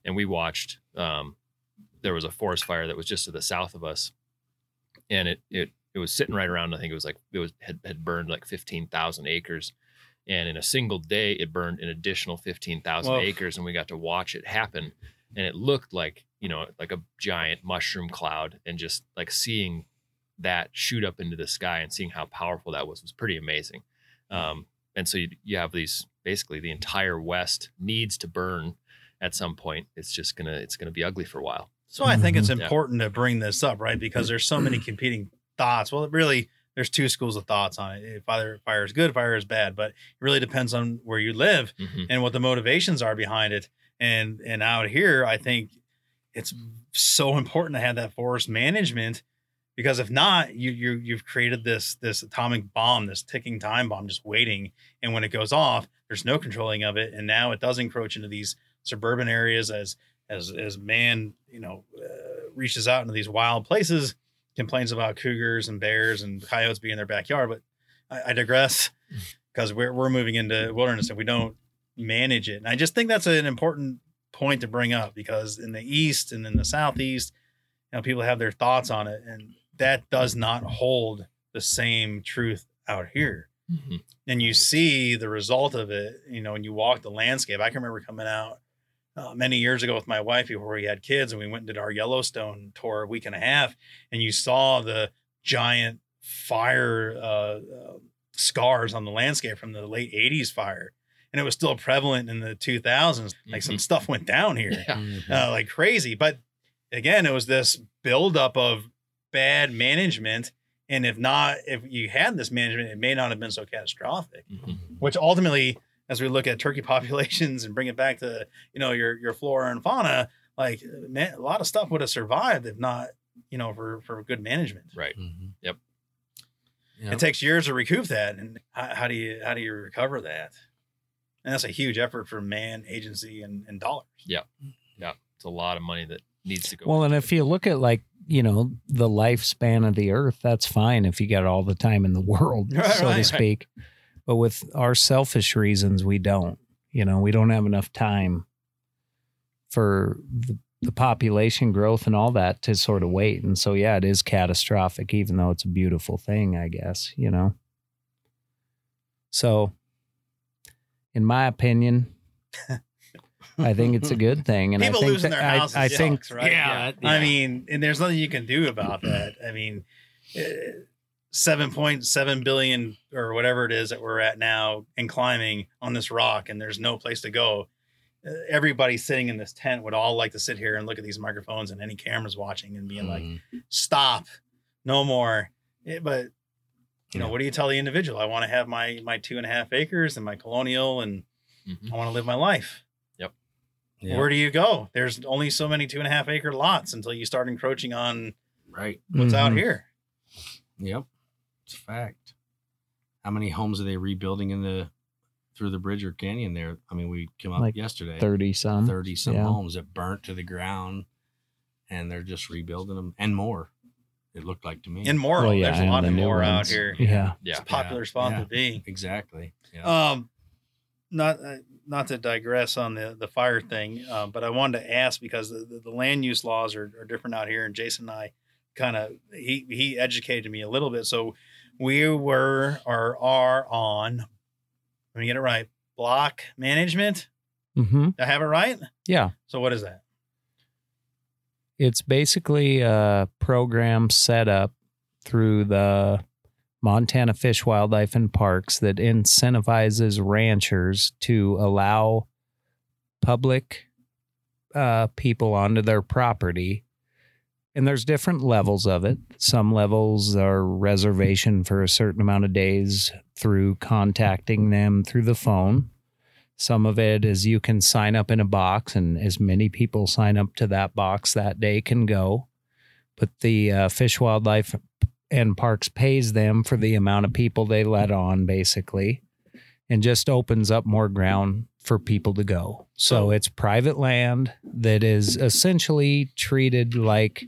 and we watched, there was a forest fire that was just to the south of us, and it was sitting right around, I think it was like, had burned like 15,000 acres. And in a single day, it burned an additional 15,000 acres, and we got to watch it happen. And it looked like, you know, like a giant mushroom cloud, and just like seeing that shoot up into the sky and seeing how powerful that was pretty amazing. And so you have these, basically the entire West needs to burn at some point. It's gonna be ugly for a while. So I think it's important to bring this up, right? Because there's so many competing thoughts. Well, there's two schools of thoughts on it. Either fire is good, fire is bad, but it really depends on where you live and what the motivations are behind it. And out here, I think it's so important to have that forest management. Because if not, you've created this atomic bomb, this ticking time bomb, just waiting. And when it goes off, there's no controlling of it, and now it does encroach into these suburban areas as man, you know, reaches out into these wild places, complains about cougars and bears and coyotes being in their backyard. But I digress, because we're moving into wilderness and we don't manage it. And I just think that's an important point to bring up, because in the East and in the Southeast, you know, people have their thoughts on it, and that does not hold the same truth out here. And you see the result of it, you know, when you walk the landscape. I can remember coming out many years ago with my wife before we had kids, and we went and did our Yellowstone tour, a week and a half, and you saw the giant fire scars on the landscape from the late 80s fire. And it was still prevalent in the 2000s. Like some stuff went down here like crazy. But again, it was this buildup of bad management, and if you had this management, it may not have been so catastrophic. Which ultimately, as we look at turkey populations and bring it back to, you know, your flora and fauna, like, man, a lot of stuff would have survived if not, you know, for good management. Right. Yep. Yep. It takes years to recoup that. And how do you recover that? And that's a huge effort for man, agency, and dollars. Yeah. Yeah. It's a lot of money that needs to go. Well, and if you look at, like, you know, the lifespan of the earth, that's fine if you got all the time in the world, so to speak. Right. But with our selfish reasons, we don't. You know, we don't have enough time for the population growth and all that to sort of wait. And so, yeah, it is catastrophic, even though it's a beautiful thing, I guess, you know. So, in my opinion, I think it's a good thing. And people losing their houses, I think, right? Yeah, yeah. I mean, and there's nothing you can do about that. I mean, 7.7 billion or whatever it is that we're at now and climbing on this rock, and there's no place to go. Everybody sitting in this tent would all like to sit here and look at these microphones and any cameras watching and being like, stop, no more. But you know, what do you tell the individual? I want to have my 2.5 acres and my colonial, and I want to live my life. Yep. Where do you go? There's only so many 2.5 acre lots until you start encroaching on what's out here. Yep. It's a fact. How many homes are they rebuilding through the Bridger Canyon there? I mean, we came up like yesterday. 30 some homes that burnt to the ground, and they're just rebuilding them and more. It looked like to me. And more. Well, yeah, there's a lot of more out here. Yeah. It's a popular spot to be. Exactly. Yeah. Not to digress on the fire thing, but I wanted to ask, because the land use laws are different out here. And Jason and I he educated me a little bit. So we are on, let me get it right, block management. Mm-hmm. I have it right? Yeah. So what is that? It's basically a program set up through the Montana Fish, Wildlife, and Parks that incentivizes ranchers to allow public people onto their property. And there's different levels of it. Some levels are reservation for a certain amount of days through contacting them through the phone. Some of it is you can sign up in a box, and as many people sign up to that box that day can go. But the Fish, Wildlife, and Parks pays them for the amount of people they let on, basically, and just opens up more ground for people to go. So it's private land that is essentially treated like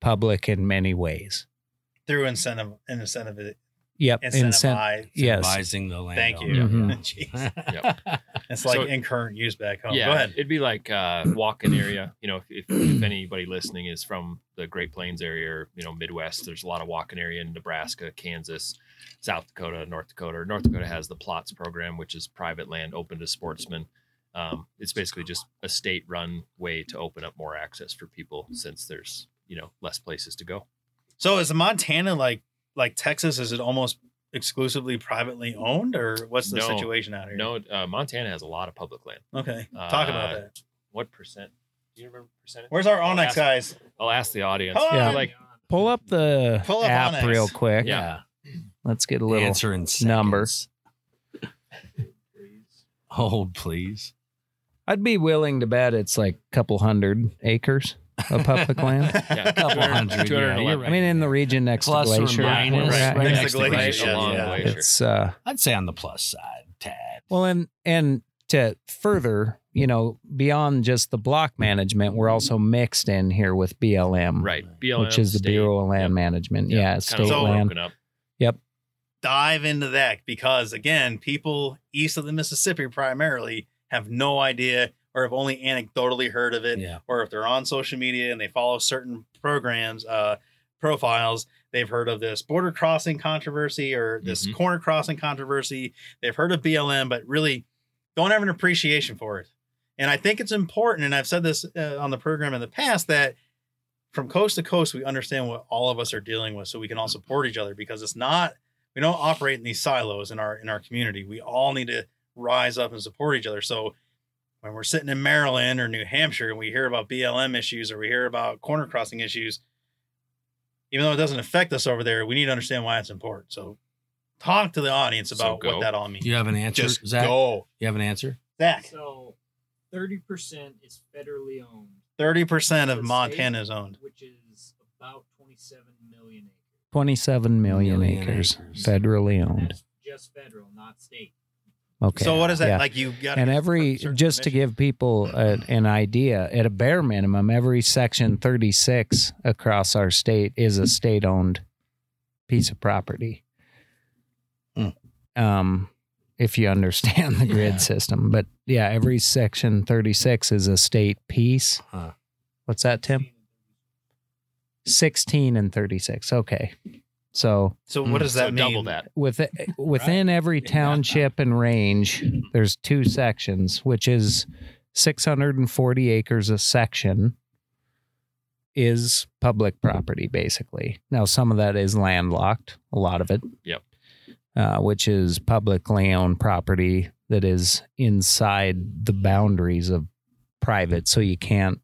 public in many ways through incentive. Yep. Incentivizing the land. Thank you. Yep. It's like in current use back home. Yeah, go ahead. It'd be like walk-in area. You know, if anybody listening is from the Great Plains area, or, you know, Midwest, there's a lot of walk-in area in Nebraska, Kansas, South Dakota, North Dakota. North Dakota has the PLOTS program, which is private land open to sportsmen. It's basically just a state-run way to open up more access for people, since there's, you know, less places to go. So is Montana like Texas? Is it almost exclusively privately owned, or what's the situation out here? No, Montana has a lot of public land. Okay. Talk about that. What percent? Do you remember percentage? Where's our Onyx guys? I'll ask the audience. Yeah. Like, pull up app Onyx real quick. Yeah. Let's get a little answer in numbers. Hold, please. I'd be willing to bet it's like a couple hundred acres of public land. Yeah, 200. I mean, in the region next plus to Glacier. Right next to Glacier. Glacier. It's, I'd say on the plus side, tad. Well, and to further, you know, beyond just the block management, we're also mixed in here with BLM. Right. BLM, which is the state, Bureau of Land Management. Yep. Yeah, state land. Yep. Dive into that, because, again, people east of the Mississippi primarily have no idea, or have only anecdotally heard of it, or if they're on social media and they follow certain programs, profiles, they've heard of this border crossing controversy or this corner crossing controversy. They've heard of BLM, but really don't have an appreciation for it. And I think it's important, and I've said this on the program in the past, that from coast to coast, we understand what all of us are dealing with, so we can all support each other, because it's not, we don't operate in these silos in our community. We all need to rise up and support each other. So when we're sitting in Maryland or New Hampshire and we hear about BLM issues, or we hear about corner crossing issues, even though it doesn't affect us over there, we need to understand why it's important. So talk to the audience about what that all means. Do you have an answer? Just Zach? Go. You have an answer? Zach. So 30% is federally owned. 30% of Montana is owned. Which is about 27 million acres. 27 million acres federally owned. That's just federal, not state. Okay. So what is that? Yeah. Like you got and every just permission. To give people an idea, at a bare minimum, every section 36 across our state is a state-owned piece of property. Mm. If you understand the grid system, but yeah, every section 36 is a state piece. Huh. What's that, Tim? 16 and 36. Okay. So what does that mean? Double that. Within every township and range, there's two sections, which is 640 acres a section is public property, basically. Now, some of that is landlocked, a lot of it. Yep. Which is publicly owned property that is inside the boundaries of private, so you can't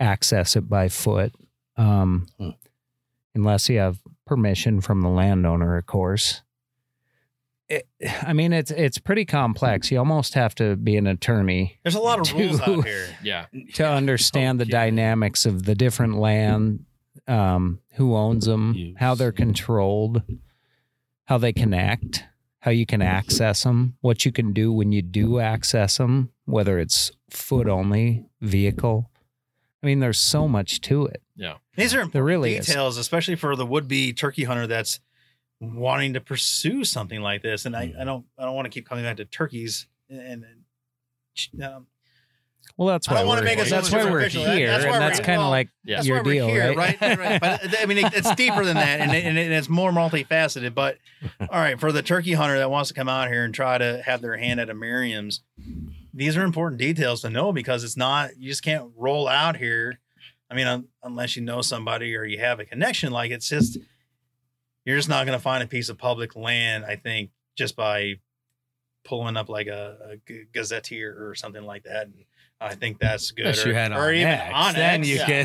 access it by foot. Unless you have permission from the landowner, of course. It's pretty complex. You almost have to be an attorney. There's a lot of rules out here. Yeah. To understand the dynamics of the different land, who owns them, how they're controlled, how they connect, how you can access them, what you can do when you do access them, whether it's foot only, vehicle. I mean, there's so much to it. Yeah. These are important details, especially for the would-be turkey hunter that's wanting to pursue something like this. And I don't want to keep coming back to turkeys. Well, that's why we're here. And that's kind of like your deal, right? Right? But I mean, it's deeper than that, and it's more multifaceted. But all right, for the turkey hunter that wants to come out here and try to have their hand at a Merriam's, these are important details to know, because it's not, you just can't roll out here. I mean, unless you know somebody or you have a connection, like it's just, you're just not going to find a piece of public land, I think, just by pulling up like a gazetteer or something like that. And I think that's good. Unless you had or even Onyx, then you can.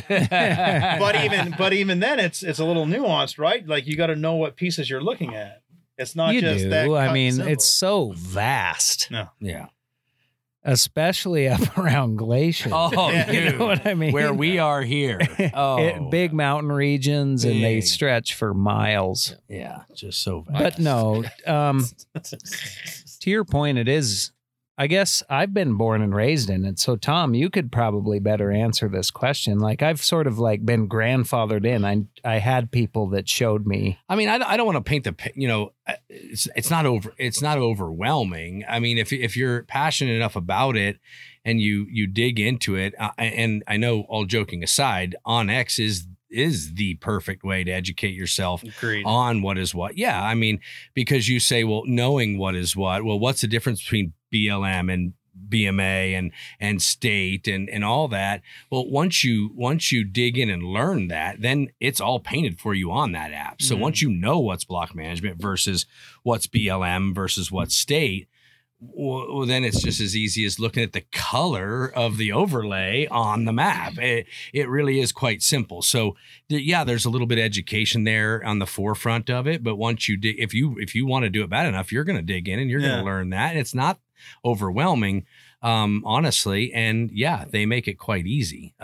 but even then, it's a little nuanced, right? Like you got to know what pieces you're looking at. It's not that. I mean, it's so vast. No. Yeah. Especially up around Glacier. Oh, yeah. You know what I mean? Where we are here. Oh, big mountain regions, and they stretch for miles. Yeah, just so vast. But no, to your point, it is, I guess I've been born and raised in it. So, Tom, you could probably better answer this question. Like, I've sort of like been grandfathered in. I had people that showed me. I mean, I don't want to paint it's not overwhelming. I mean, if you're passionate enough about it and you dig into it, and I know, all joking aside, Onyx is the perfect way to educate yourself. Agreed. On what is what. Yeah. I mean, because you say, well, knowing what is what, well, what's the difference between BLM and BMA and state and all that. Well, once you dig in and learn that, then it's all painted for you on that app. So once you know what's block management versus what's BLM versus what's state, well, then it's just as easy as looking at the color of the overlay on the map. It really is quite simple. So there's a little bit of education there on the forefront of it, but once you dig, if you want to do it bad enough, you're going to dig in and you're going to learn that. And it's not overwhelming, honestly. And yeah, they make it quite easy.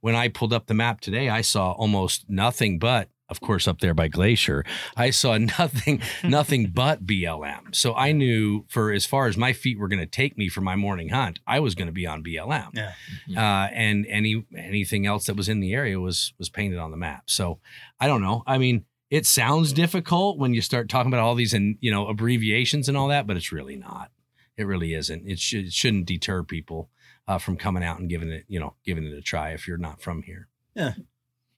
When I pulled up the map today, I saw almost nothing but, of course, up there by Glacier, I saw nothing but BLM. So I knew, for as far as my feet were going to take me for my morning hunt, I was going to be on BLM. Yeah. And anything else that was in the area was painted on the map. So I don't know. I mean, it sounds difficult when you start talking about all these and abbreviations and all that, but it's really not. It really isn't. It shouldn't deter people from coming out and giving it a try if you're not from here. Yeah.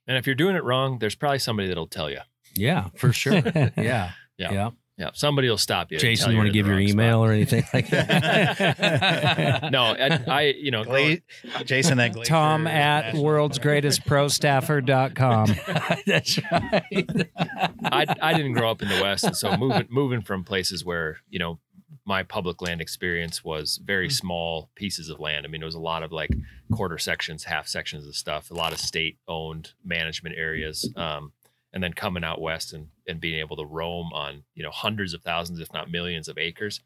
And if you're doing it wrong, there's probably somebody that'll tell you. Yeah, for sure. Yeah. Somebody will stop you. Jason, you want to give your email or anything like that? No, Jason at Glacier. Tom at worldsgreatestprostaffer.com. That's right. I didn't grow up in the West, and so moving from places where, my public land experience was very small pieces of land. I mean, it was a lot of like quarter sections, half sections of stuff, a lot of state owned management areas. And then coming out West and being able to roam on, hundreds of thousands, if not millions of acres,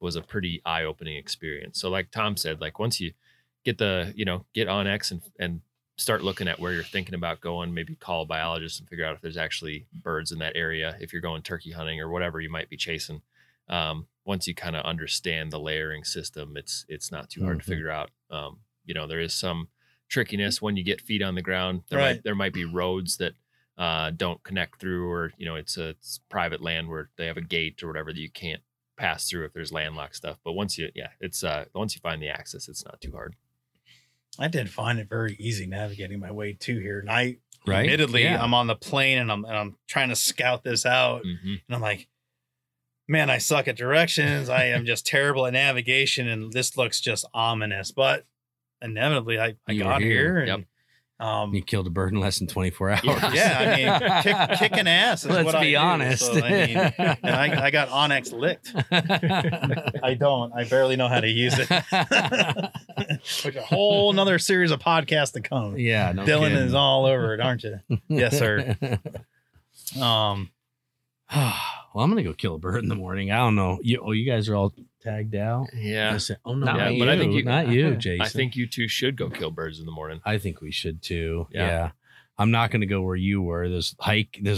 was a pretty eye opening experience. So like Tom said, like once you get on X and start looking at where you're thinking about going, maybe call a biologist and figure out if there's actually birds in that area, if you're going turkey hunting or whatever you might be chasing. Once you kind of understand the layering system, it's not too hard to figure out. You know, there is some trickiness when you get feet on the ground. There might be roads that don't connect through, or, you know, it's private land where they have a gate or whatever that you can't pass through if there's landlocked stuff. But once you find the access, it's not too hard. I did find it very easy navigating my way to here. And I, admittedly, I'm on the plane and I'm trying to scout this out. Mm-hmm. And I'm like, man, I suck at directions. I am just terrible at navigation. And this looks just ominous. But inevitably, I got here. And you killed a bird in less than 24 hours. Yeah, I mean, kicking ass is what I do. Let's be honest. So, I mean, I got Onyx licked. I barely know how to use it. Which a whole nother series of podcasts to come. Yeah, no Dylan kidding. Is all over it, aren't you? Yes, sir. Well, I'm gonna go kill a bird in the morning. I don't know. You guys are all tagged out. Yeah. I said, I think you, Jason. I think you two should go kill birds in the morning. I think we should too. Yeah. I'm not gonna go where you were. There's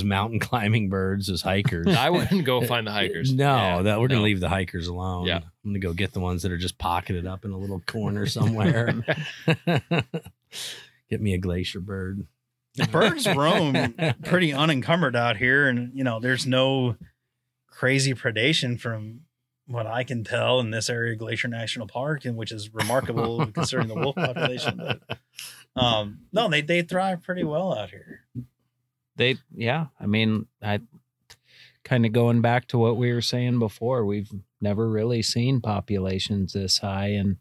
mountain climbing birds, there's hikers. I wouldn't go find the hikers. We're gonna leave the hikers alone. Yeah. I'm gonna go get the ones that are just pocketed up in a little corner somewhere. Get me a glacier bird. Birds roam pretty unencumbered out here, and you know, there's no crazy predation from what I can tell in this area of Glacier National Park, and which is remarkable considering the wolf population. But, no, they thrive pretty well out here. I kind of going back to what we were saying before, we've never really seen populations this high, and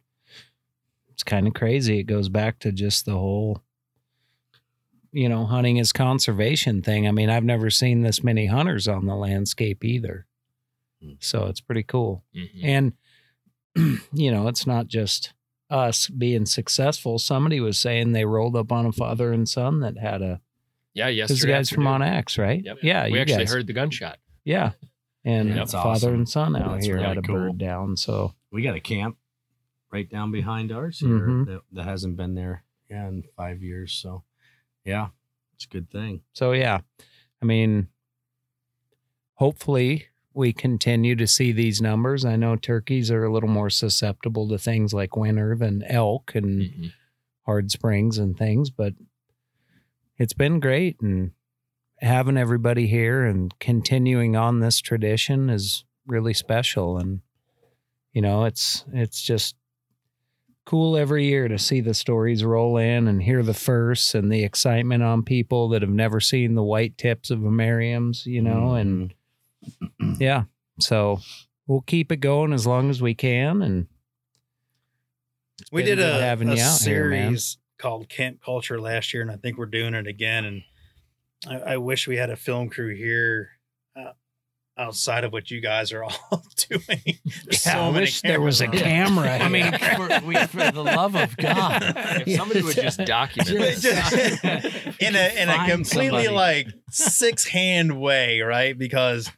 it's kind of crazy. It goes back to just the whole, you know, hunting is conservation thing. I mean, I've never seen this many hunters on the landscape either. So it's pretty cool. Mm-hmm. And, you know, it's not just us being successful. Somebody was saying they rolled up on a father and son that had a. Yeah. Yesterday. Because the guy's from Onyx, right? Yep. Yeah. We actually heard the gunshot. Yeah. And father and son out here had a bird down. So we got a camp right down behind ours here that hasn't been there in 5 years. So. Yeah, it's a good thing. So, yeah, I mean, hopefully we continue to see these numbers. I know turkeys are a little more susceptible to things like winter than elk and hard springs and things, but it's been great. And having everybody here and continuing on this tradition is really special. And, you know, it's just cool every year to see the stories roll in and hear the firsts and the excitement on people that have never seen the white tips of a Merriam's, you know, and yeah, so we'll keep it going as long as we can. And we did a series called Camp Culture last year, and I think we're doing it again. And I wish we had a film crew here outside of what you guys are all doing. There was a camera. I mean, for the love of God, if somebody would just document this. in a completely like 6-hand way, right? Because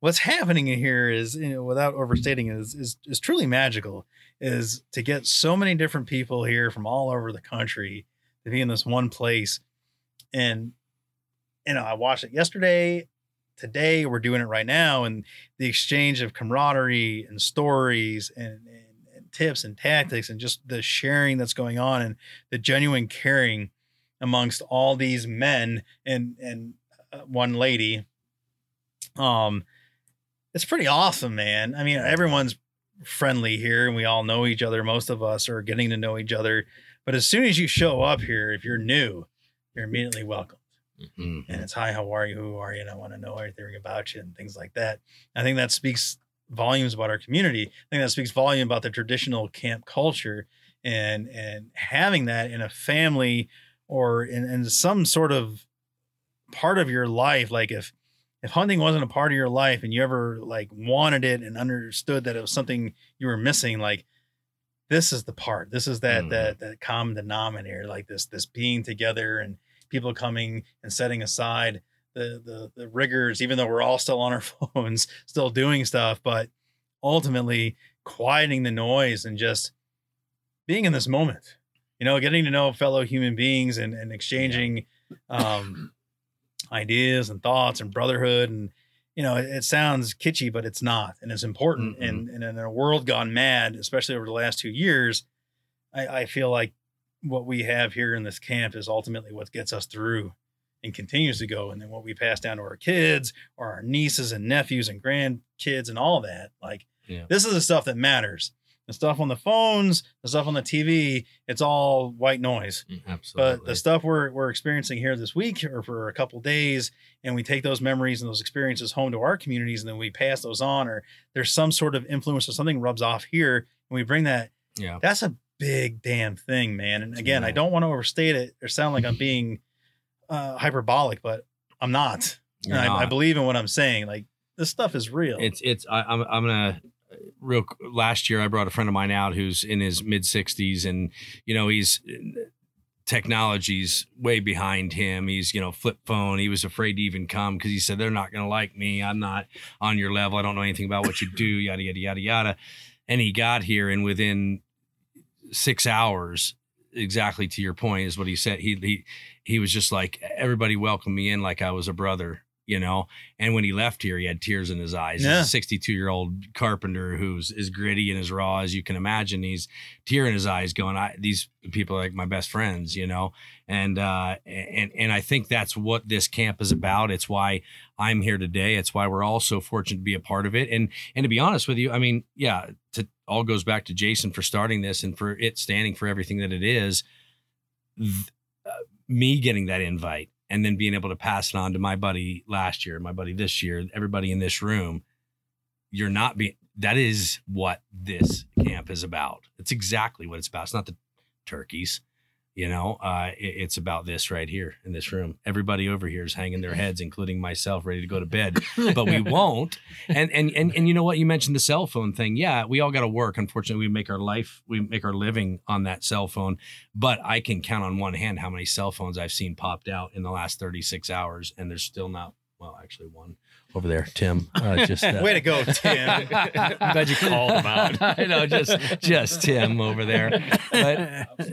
what's happening in here is, you know, without overstating it, is truly magical, is to get so many different people here from all over the country to be in this one place. And, you know, I watched it yesterday. Today we're doing it right now, and the exchange of camaraderie and stories and tips and tactics and just the sharing that's going on and the genuine caring amongst all these men and one lady. It's pretty awesome, man. I mean, everyone's friendly here and we all know each other. Most of us are getting to know each other, but as soon as you show up here, if you're new, you're immediately welcome. Mm-hmm. And it's hi, how are you? Who are you? And I want to know everything about you and things like that. I think that speaks volumes about our community. I think that speaks volume about the traditional camp culture and having that in a family or in some sort of part of your life. Like if hunting wasn't a part of your life and you ever like wanted it and understood that it was something you were missing, like this is the part, this is that common denominator, like this being together and people coming and setting aside the rigors, even though we're all still on our phones, still doing stuff, but ultimately quieting the noise and just being in this moment you know, getting to know fellow human beings and exchanging ideas and thoughts and brotherhood. And, you know, it sounds kitschy, but it's not. And it's important. Mm-hmm. And in a world gone mad, especially over the last 2 years, I feel like what we have here in this camp is ultimately what gets us through and continues to go. And then what we pass down to our kids or our nieces and nephews and grandkids and all that, like this is the stuff that matters. The stuff on the phones, the stuff on the TV, it's all white noise. Absolutely. But the stuff we're experiencing here this week or for a couple of days, and we take those memories and those experiences home to our communities, and then we pass those on, or there's some sort of influence or something rubs off here, and we bring that. Yeah, that's a big damn thing, man. And again, I don't want to overstate it or sound like I'm being hyperbolic, but I'm not. And I believe in what I'm saying. Like, this stuff is real. I'm gonna. Last year, I brought a friend of mine out who's in his mid 60s, and, you know, he's technology's way behind him. He's, you know, flip phone. He was afraid to even come because he said, they're not going to like me. I'm not on your level. I don't know anything about what you do, yada, yada, yada, yada. And he got here, and within 6 hours, exactly to your point is what he said. He was just like, everybody welcomed me in like I was a brother. You know, and when he left here, he had tears in his eyes. Yeah. He's a 62-year-old carpenter who's as gritty and as raw as you can imagine. He's tear in his eyes going, these people are like my best friends, you know? And I think that's what this camp is about. It's why I'm here today. It's why we're all so fortunate to be a part of it. And to be honest with you, I mean, it all goes back to Jason for starting this and for it standing for everything that it is. Me getting that invite, and then being able to pass it on to my buddy last year, my buddy this year, everybody in this room, that is what this camp is about. It's exactly what it's about. It's not the turkeys, you know, it's about this right here in this room. Everybody over here is hanging their heads, including myself, ready to go to bed, but we won't. And you know what? You mentioned the cell phone thing. Yeah. We all got to work. Unfortunately, we make our living on that cell phone, but I can count on one hand how many cell phones I've seen popped out in the last 36 hours. And there's still not, well, actually one over there, Tim. Way to go, Tim. I'm glad you called him out. I know, just Tim over there. But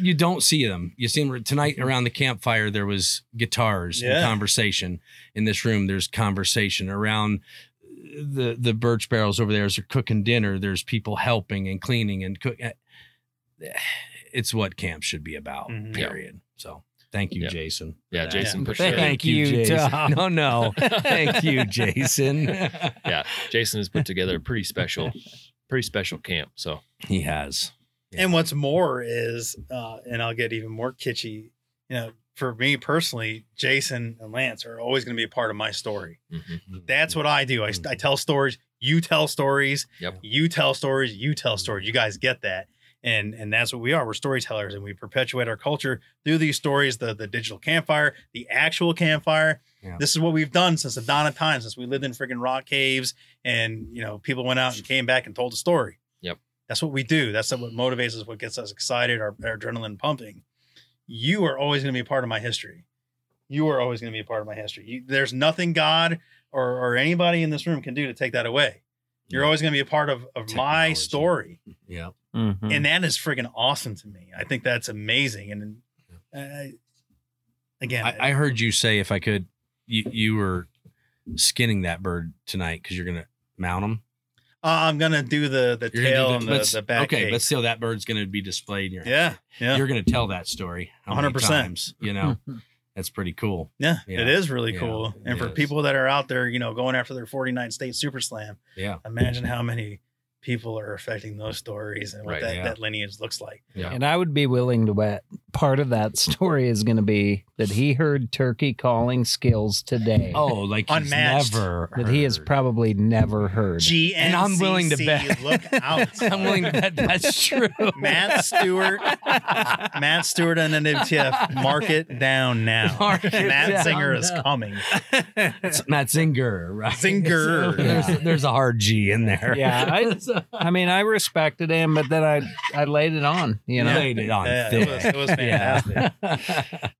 you don't see them. You see them tonight around the campfire. There was guitars and conversation in this room. There's conversation around the birch barrels over there. As they're cooking dinner, there's people helping and cleaning and cooking. It's what camp should be about. Mm-hmm. Period. So. Thank you, Jason. Yeah, Jason, for sure. Thank you, Jason. No. Thank you, Jason. Yeah, Jason has put together a pretty special camp. So he has. Yeah. And what's more is, and I'll get even more kitschy, you know, for me personally, Jason and Lance are always going to be a part of my story. Mm-hmm. That's what I do. I tell stories. You tell stories. Yep. You tell stories. You tell stories. You guys get that. And that's what we are. We're storytellers, and we perpetuate our culture through these stories, the digital campfire, the actual campfire. Yeah. This is what we've done since the dawn of time, since we lived in freaking rock caves and, you know, people went out and came back and told a story. Yep. That's what we do. That's what motivates us, what gets us excited, our adrenaline pumping. You are always going to be a part of my history. There's nothing God or anybody in this room can do to take that away. You're always going to be a part of my story. Yeah. Mm-hmm. And that is friggin' awesome to me. I think that's amazing. And again, I heard you say, if I could, you were skinning that bird tonight because you're going to mount him. I'm going to do the tail and the back. Okay. Let's see how that bird's going to be displayed in your head. Yeah. You're going to tell that story 100% times, you know. That's pretty cool. Yeah, yeah, it is really cool. And for people that are out there, you know, going after their 49 state super slam, imagine how many people are affecting those stories and what that lineage looks like. Yeah. And I would be willing to bet part of that story is going to be that he heard turkey calling skills today. Oh, like he's never heard. That he has probably never heard. GNCC, and I'm willing to bet. Look out. I'm willing to bet that's true. Matt Stewart and NWTF, mark it down now. Matzinger is coming. It's Matzinger, right? Zinger. There's a hard G in there. Yeah. I mean, I respected him, but then I laid it on, you know. Laid it on. It was fantastic.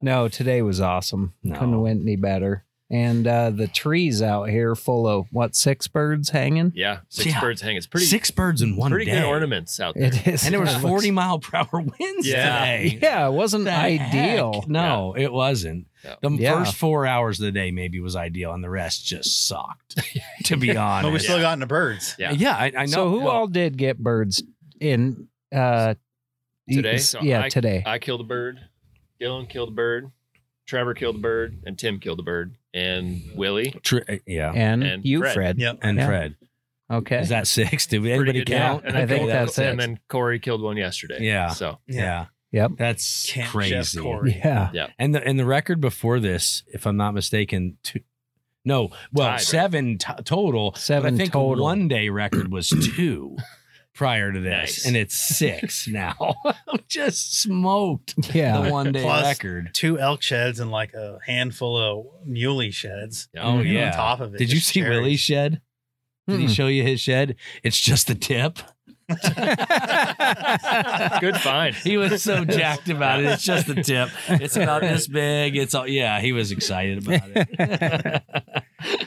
No, today was awesome. No. Couldn't have went any better. And the trees out here full of, what, 6 birds hanging? Yeah, six birds hanging. It's pretty 6 birds in one pretty day. Pretty good ornaments out there. It is. And there was 40-mile-per-hour winds today. Yeah, it wasn't ideal. Heck? No, it wasn't. The first 4 hours of the day maybe was ideal, and the rest just sucked, to be honest. But we still got into birds. Yeah, I know. So who all did get birds in today? Today. I killed a bird. Dylan killed a bird. Trevor killed a bird, and Tim killed a bird, and Willie. And you, Fred. Yep. And Fred. Okay. Is that 6? Did anybody count? Yeah. I think that's 6. And then Corey killed one yesterday. Yeah. So. Yeah. Yep. That's crazy. Yeah. And the record before this, if I'm not mistaken, 7 total. 7 I think total. One day record was 2. Prior to this, and it's 6 now. Just smoked the one-day record. 2 elk sheds and like a handful of muley sheds. Oh, yeah. On top of it. Did you see Willie's shed? Did he show you his shed? It's just the tip. Good find. He was so jacked about it. It's just the tip. It's about this big. It's all, he was excited about it.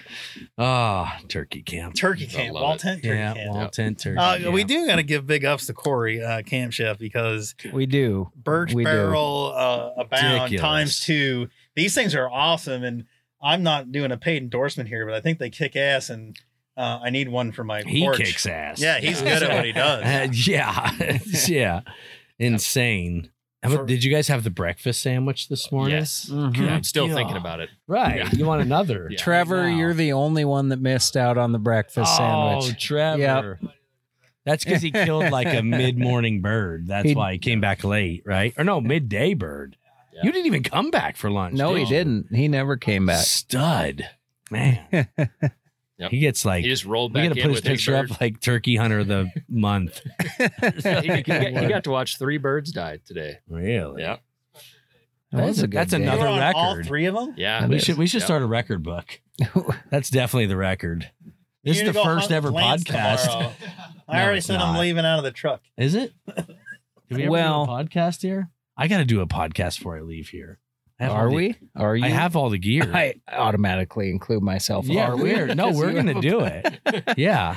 Turkey camp. Wall tent turkey camp. We do got to give big ups to Corey, camp chef, because we do. Birch barrel abound ridiculous. ×2. These things are awesome. And I'm not doing a paid endorsement here, but I think they kick ass, and I need one for my porch. He kicks ass. Yeah, he's good at what he does. Insane. Did you guys have the breakfast sandwich this morning? Yes. Mm-hmm. I'm still thinking about it. Right. Yeah. You want another. Trevor, you're the only one that missed out on the breakfast sandwich. Oh, Trevor. Yep. That's because he killed like a mid-morning bird. That's why he came back late, right? Or no, midday bird. Yeah. You didn't even come back for lunch. No, he didn't. He never came back. Stud. Man. Yep. He gets like, he just rolled back. You gotta put his picture up like Turkey Hunter of the Month. he got to watch 3 birds die today. Really? Yeah. That's another record. All 3 of them? Yeah. We should start a record book. That's definitely the record. This is the first ever podcast. I already said I'm leaving out of the truck. Is it? Do we ever do a podcast here? I got to do a podcast before I leave here. Are you? I have all the gear. I automatically include myself. Yeah, we're going to do it. Yeah.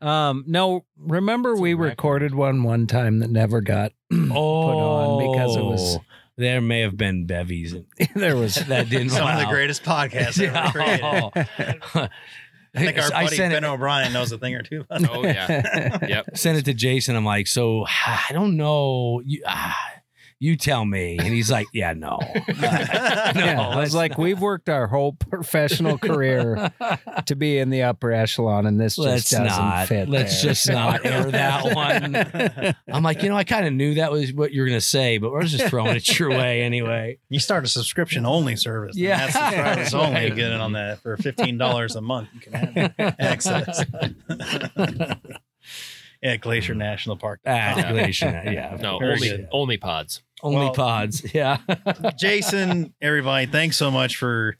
Remember we recorded one time that never got put on because it was. There may have been bevies. There was that didn't. Some of the greatest podcasts ever created. I think our buddy Ben O'Brien knows a thing or two. Oh yeah. Yep. Sent it to Jason. I'm like, so I don't know. You tell me. And he's like, I was like, we've worked our whole professional career to be in the upper echelon, and this just doesn't fit. Let's just not air that one. I'm like, I kind of knew that was what you were going to say, but we're just throwing it your way anyway. You start a subscription-only service. Yeah. Subscribers only. You get in on that for $15 a month. You can have access. At Glacier National Park. Glacier, yeah. No, only pods. Only pods, yeah. Jason, everybody, thanks so much for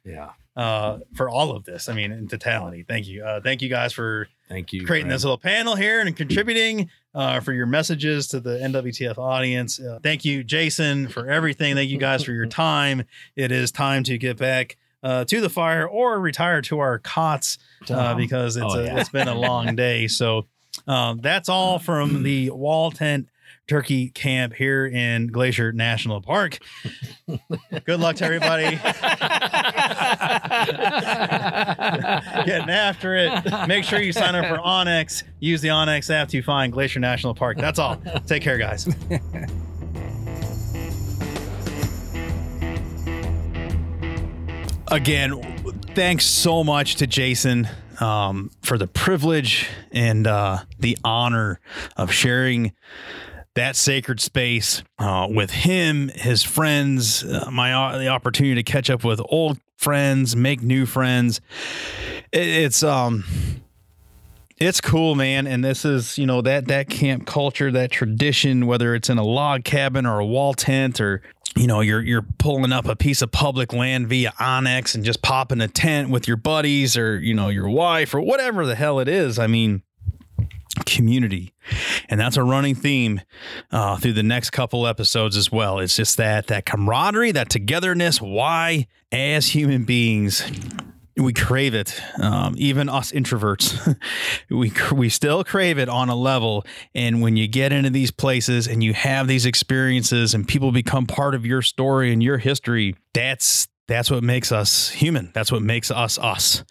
all of this. I mean, in totality, thank you. Thank you guys for creating this little panel here and contributing for your messages to the NWTF audience. Thank you, Jason, for everything. Thank you guys for your time. It is time to get back to the fire or retire to our cots because it's been a long day. So. That's all from the wall tent turkey camp here in Glacier National Park. Good luck to everybody. Getting after it. Make sure you sign up for Onyx. Use the Onyx app to find Glacier National Park. That's all. Take care, guys. Again, thanks so much to Jason. For the privilege and the honor of sharing that sacred space with him, his friends, the opportunity to catch up with old friends, make new friends. It's cool, man. And this is, that camp culture, that tradition, whether it's in a log cabin or a wall tent or you're pulling up a piece of public land via Onyx and just popping a tent with your buddies or, your wife or whatever the hell it is. I mean, community. And that's a running theme through the next couple episodes as well. It's just that camaraderie, that togetherness, why as human beings we crave it. Even us introverts, we still crave it on a level. And when you get into these places and you have these experiences and people become part of your story and your history, that's what makes us human. That's what makes us us.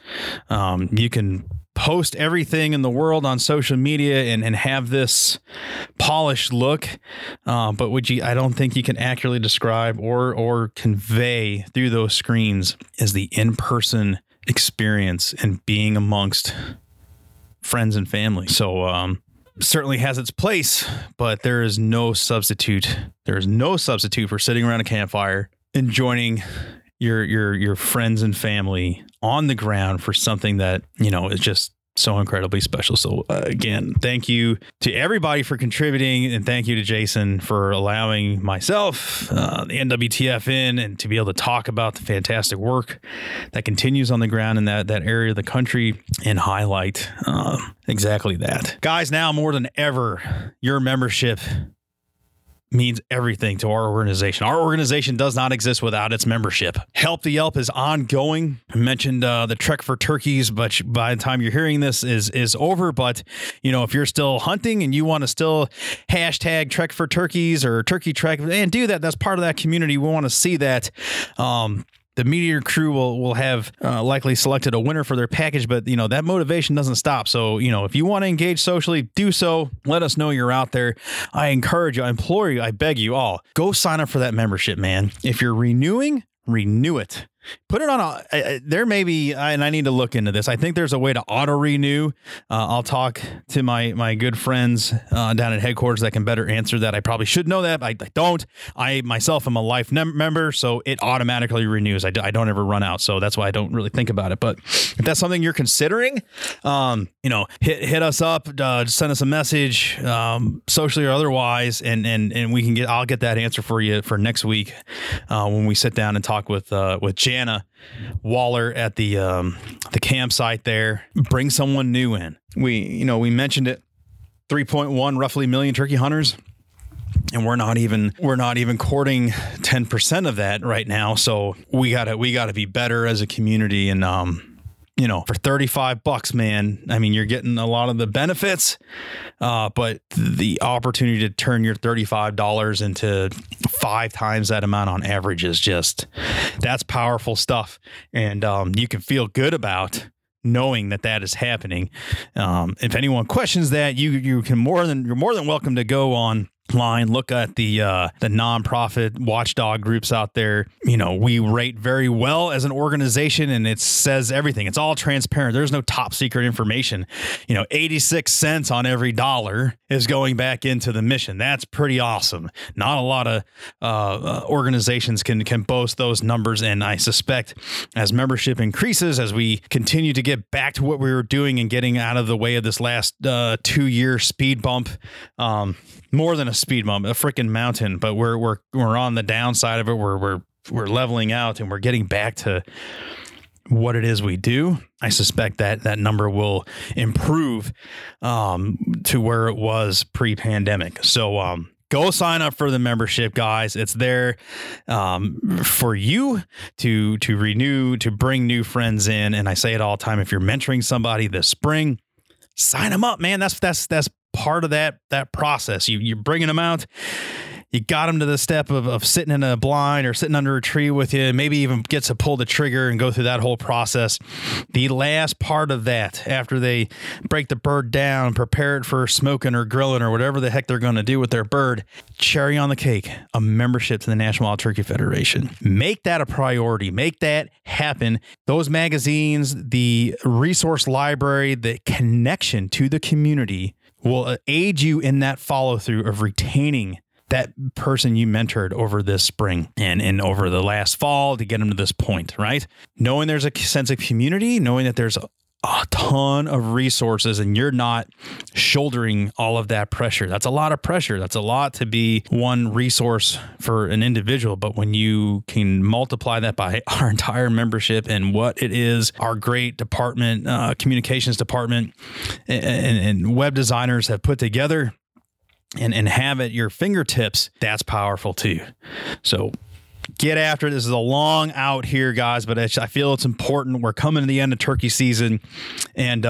You can post everything in the world on social media and have this polished look. But I don't think you can accurately describe or convey through those screens is the in-person experience and being amongst friends and family. So, certainly has its place, but there is no substitute. There is no substitute for sitting around a campfire and joining your friends and family on the ground for something that, you know, is just so incredibly special. So again, thank you to everybody for contributing, and thank you to Jason for allowing myself, the NWTF in, and to be able to talk about the fantastic work that continues on the ground in that area of the country and highlight exactly that. Guys, now more than ever, your membership means everything to our organization. Our organization does not exist without its membership. Help the Yelp is ongoing. I mentioned the trek for turkeys, but by the time you're hearing this is over. But, you know, if you're still hunting and you want to still hashtag trek for turkeys or turkey trek and do that, that's part of that community. We want to see that. The Meteor crew will have likely selected a winner for their package, but, you know, that motivation doesn't stop. So, you know, if you want to engage socially, do so. Let us know you're out there. I encourage you, I implore you, I beg you all, go sign up for that membership, man. If you're renewing, renew it. Put it on there may be, and I need to look into this. I think there's a way to auto renew. I'll talk to my good friends down at headquarters that can better answer that. I probably should know that. I don't. I myself am a life member, so it automatically renews. I don't ever run out, so that's why I don't really think about it. But if that's something you're considering, you know, hit us up, send us a message, socially or otherwise, and we can I'll get that answer for you for next week when we sit down and talk with Jana Waller at the campsite there. Bring someone new in. We mentioned it, 3.1 roughly million turkey hunters, and we're not even courting 10% of that right now. So we gotta be better as a community. And you know, for $35, man, I mean, you're getting a lot of the benefits, but the opportunity to turn your $35 into 5 times that amount on average is just, that's powerful stuff. And you can feel good about knowing that is happening. If anyone questions that, you're more than welcome to go online, look at the nonprofit watchdog groups out there. You know, we rate very well as an organization, and it says everything. It's all transparent. There's no top secret information. You know, 86 cents on every dollar is going back into the mission. That's pretty awesome. Not a lot of organizations can boast those numbers, and I suspect as membership increases, as we continue to get back to what we were doing and getting out of the way of this last 2-year speed bump, more than a speed bump, a freaking mountain, but we're on the downside of it. We're leveling out, and we're getting back to what it is we do. I suspect that number will improve to where it was pre-pandemic. So go sign up for the membership, guys. It's there for you to renew, to bring new friends in. And I say it all the time, if you're mentoring somebody this spring, sign them up, man. That's part of that process. You're bringing them out. You got them to the step of sitting in a blind or sitting under a tree with you, maybe even gets to pull the trigger and go through that whole process. The last part of that, after they break the bird down, prepare it for smoking or grilling or whatever the heck they're going to do with their bird, cherry on the cake, a membership to the National Wild Turkey Federation. Make that a priority. Make that happen. Those magazines, the resource library, the connection to the community will aid you in that follow through of retaining that person you mentored over this spring and over the last fall to get them to this point, right? Knowing there's a sense of community, knowing that there's a ton of resources and you're not shouldering all of that pressure. That's a lot of pressure. That's a lot to be one resource for an individual. But when you can multiply that by our entire membership and what it is, our great department, communications department and web designers have put together and have at your fingertips, that's powerful too. So get after it. This is a long out here, guys, but I feel it's important. We're coming to the end of turkey season. And,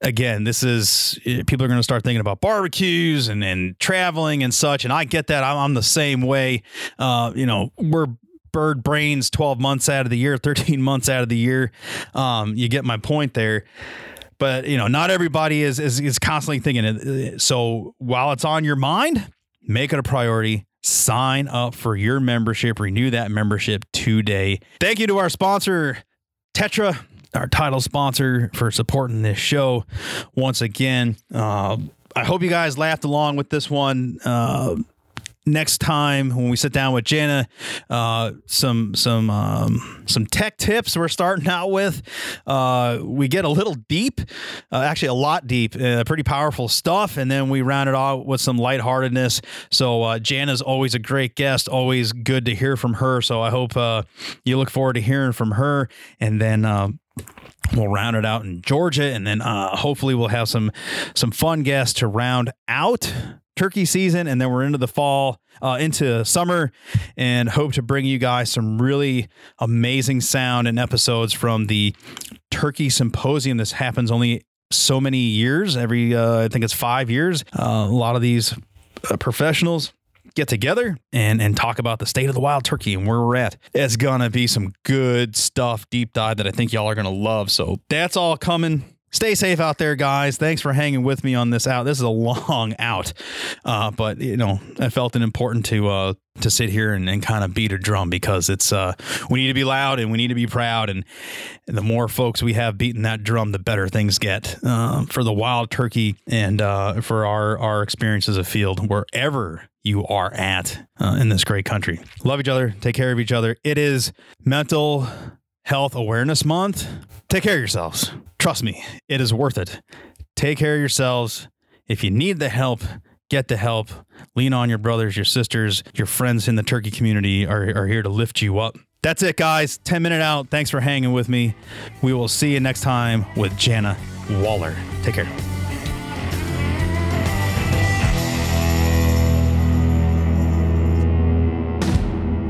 again, this is, people are going to start thinking about barbecues and traveling and such. And I get that. I'm the same way. You know, we're bird brains 12 months out of the year, 13 months out of the year. You get my point there. But, you know, not everybody is constantly thinking. So while it's on your mind, make it a priority. Sign up for your membership. Renew that membership today. Thank you to our sponsor, Tetra, our title sponsor, for supporting this show. Once again, I hope you guys laughed along with this one. Next time when we sit down with Jana, some tech tips we're starting out with. We get a little deep, actually a lot deep, pretty powerful stuff. And then we round it off with some lightheartedness. So Jana's always a great guest, always good to hear from her. So I hope you look forward to hearing from her. And then we'll round it out in Georgia. And then hopefully we'll have some fun guests to round out turkey season, and then we're into the fall, into summer, and hope to bring you guys some really amazing sound and episodes from the Turkey Symposium. This happens only so many years, every I think it's 5 years. A lot of these professionals get together and talk about the state of the wild turkey and where we're at. It's gonna be some good stuff, deep dive, that I think y'all are gonna love. So that's all coming. Stay safe out there, guys. Thanks for hanging with me on this out. This is a long out, but you know, I felt it important to sit here and kind of beat a drum, because it's we need to be loud and we need to be proud. And the more folks we have beating that drum, the better things get for the wild turkey and for our experiences of field wherever you are at in this great country. Love each other. Take care of each other. It is Mental Health Awareness Month. Take care of yourselves. Trust me, it is worth it. Take care of yourselves. If you need the help, get the help. Lean on your brothers, your sisters, your friends in the turkey community are here to lift you up. That's it, guys. 10-minute out. Thanks for hanging with me. We will see you next time with Jana Waller. Take care.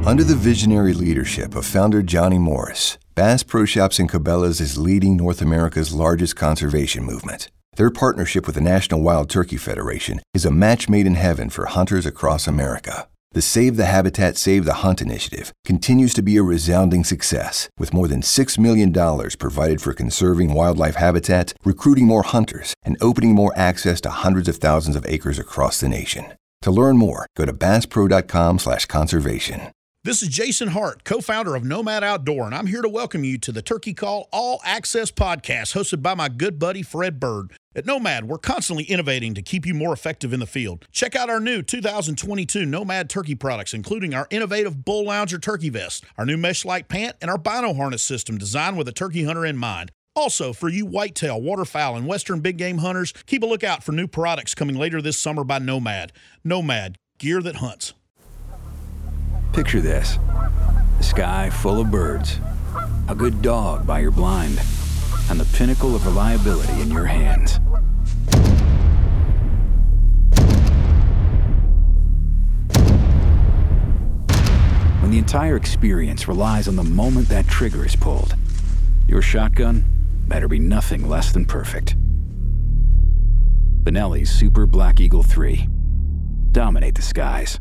Under the visionary leadership of founder Johnny Morris, Bass Pro Shops and Cabela's is leading North America's largest conservation movement. Their partnership with the National Wild Turkey Federation is a match made in heaven for hunters across America. The Save the Habitat, Save the Hunt initiative continues to be a resounding success, with more than $6 million provided for conserving wildlife habitat, recruiting more hunters, and opening more access to hundreds of thousands of acres across the nation. To learn more, go to basspro.com/conservation. This is Jason Hart, co-founder of Nomad Outdoor, and I'm here to welcome you to the Turkey Call All Access podcast, hosted by my good buddy Fred Bird. At Nomad, we're constantly innovating to keep you more effective in the field. Check out our new 2022 Nomad turkey products, including our innovative Bull Lounger turkey vest, our new mesh-like pant, and our bino harness system designed with a turkey hunter in mind. Also, for you whitetail, waterfowl, and western big game hunters, keep a lookout for new products coming later this summer by Nomad. Nomad, gear that hunts. Picture this: the sky full of birds, a good dog by your blind, and the pinnacle of reliability in your hands. When the entire experience relies on the moment that trigger is pulled, your shotgun better be nothing less than perfect. Benelli's Super Black Eagle 3. Dominate the skies.